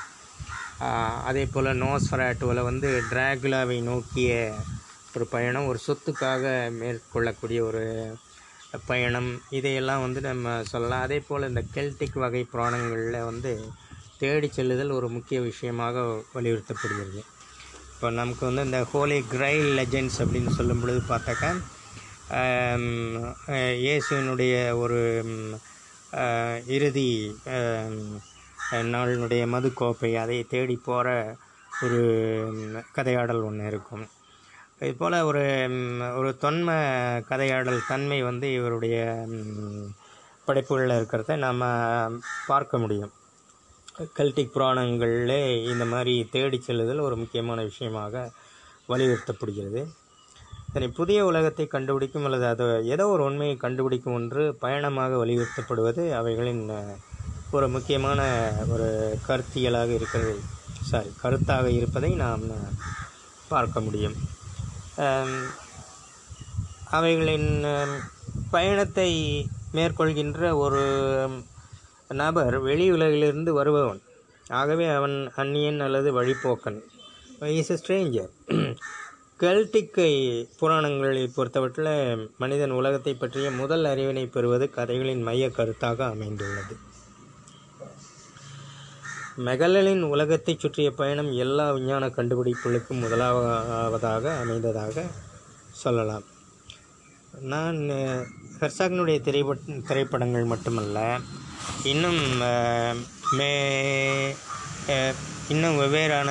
அதே போல் நோஸ்ஃபெராட்டோவில் வந்து டிராகுலாவை நோக்கிய ஒரு பயணம், ஒரு சொத்துக்காக மேற்கொள்ளக்கூடிய ஒரு பயணம், இதையெல்லாம் வந்து நம்ம சொல்லலாம். அதே போல் இந்த கெல்டிக் வகை புராணங்களில் வந்து தேடி செல்லுதல் ஒரு முக்கிய விஷயமாக வலியுறுத்தப்படுகிறது. இப்போ நமக்கு வந்து இந்த ஹோலி கிரைல் லெஜெண்ட்ஸ் அப்படின்னு சொல்லும் பொழுது பார்த்தாக்கா இயேசுனுடைய ஒரு இறுதி நாளினுடைய மதுக்கோப்பை அதை தேடி போகிற ஒரு கதையாடல் ஒன்று இருக்கும். இதுபோல் ஒரு ஒரு தொன்மை கதையாடல் தன்மை வந்து இவருடைய படைப்புகளில் இருக்கிறத நம்ம பார்க்க முடியும். கெல்டிக் புராணங்களிலே இந்த மாதிரி தேடி செல்லுதல் ஒரு முக்கியமான விஷயமாக வலியுறுத்தப்படுகிறது. இதனை புதிய உலகத்தை கண்டுபிடிக்கும் அல்லது அது ஏதோ ஒரு உண்மையை கண்டுபிடிக்கும் ஒன்று பயணமாக வலியுறுத்தப்படுவது அவைகளின் ஒரு முக்கியமான ஒரு கருத்தியலாக இருக்கிறது சாரி கருத்தாக இருப்பதை நாம் பார்க்க முடியும். அவைகளின் பயணத்தை மேற்கொள்கின்ற ஒரு நபர் வெளி உலகிலிருந்து வருபவன், ஆகவே அவன் அந்நியன் அல்லது வழிப்போக்கன், இஸ் எ ஸ்ட்ரேஞ்சர். கெல்டிக்கை புராணங்களை பொறுத்தவற்றில் மனிதன் உலகத்தை பற்றிய முதல் அறிவினை பெறுவது கதைகளின் மைய கருத்தாக அமைந்துள்ளது. மெகல்லனின் உலகத்தை சுற்றிய பயணம் எல்லா விஞ்ஞான கண்டுபிடிப்புகளுக்கும் முதலாவதாக அமைந்ததாக சொல்லலாம். நான் ஹெர்சாக்னுடைய திரைப்பட திரைப்படங்கள் மட்டுமல்ல, இன்னும் மே இன்னும் வெவ்வேறான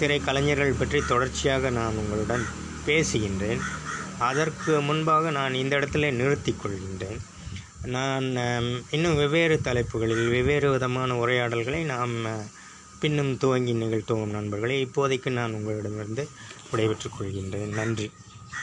திரைக்கலைஞர்கள் பற்றி தொடர்ச்சியாக நான் உங்களுடன் பேசுகின்றேன். அதற்கு முன்பாக நான் இந்த இடத்துல நிறுத்தி கொள்கின்றேன். நான் இன்னும் வெவ்வேறு தலைப்புகளில் வெவ்வேறு விதமான உரையாடல்களை நாம் பின்னும் துவங்கி நிகழ்த்துவோம் நண்பர்களே. இப்போதைக்கு நான் உங்களிடமிருந்து விடைபெற்றுக் கொள்கின்றேன். நன்றி.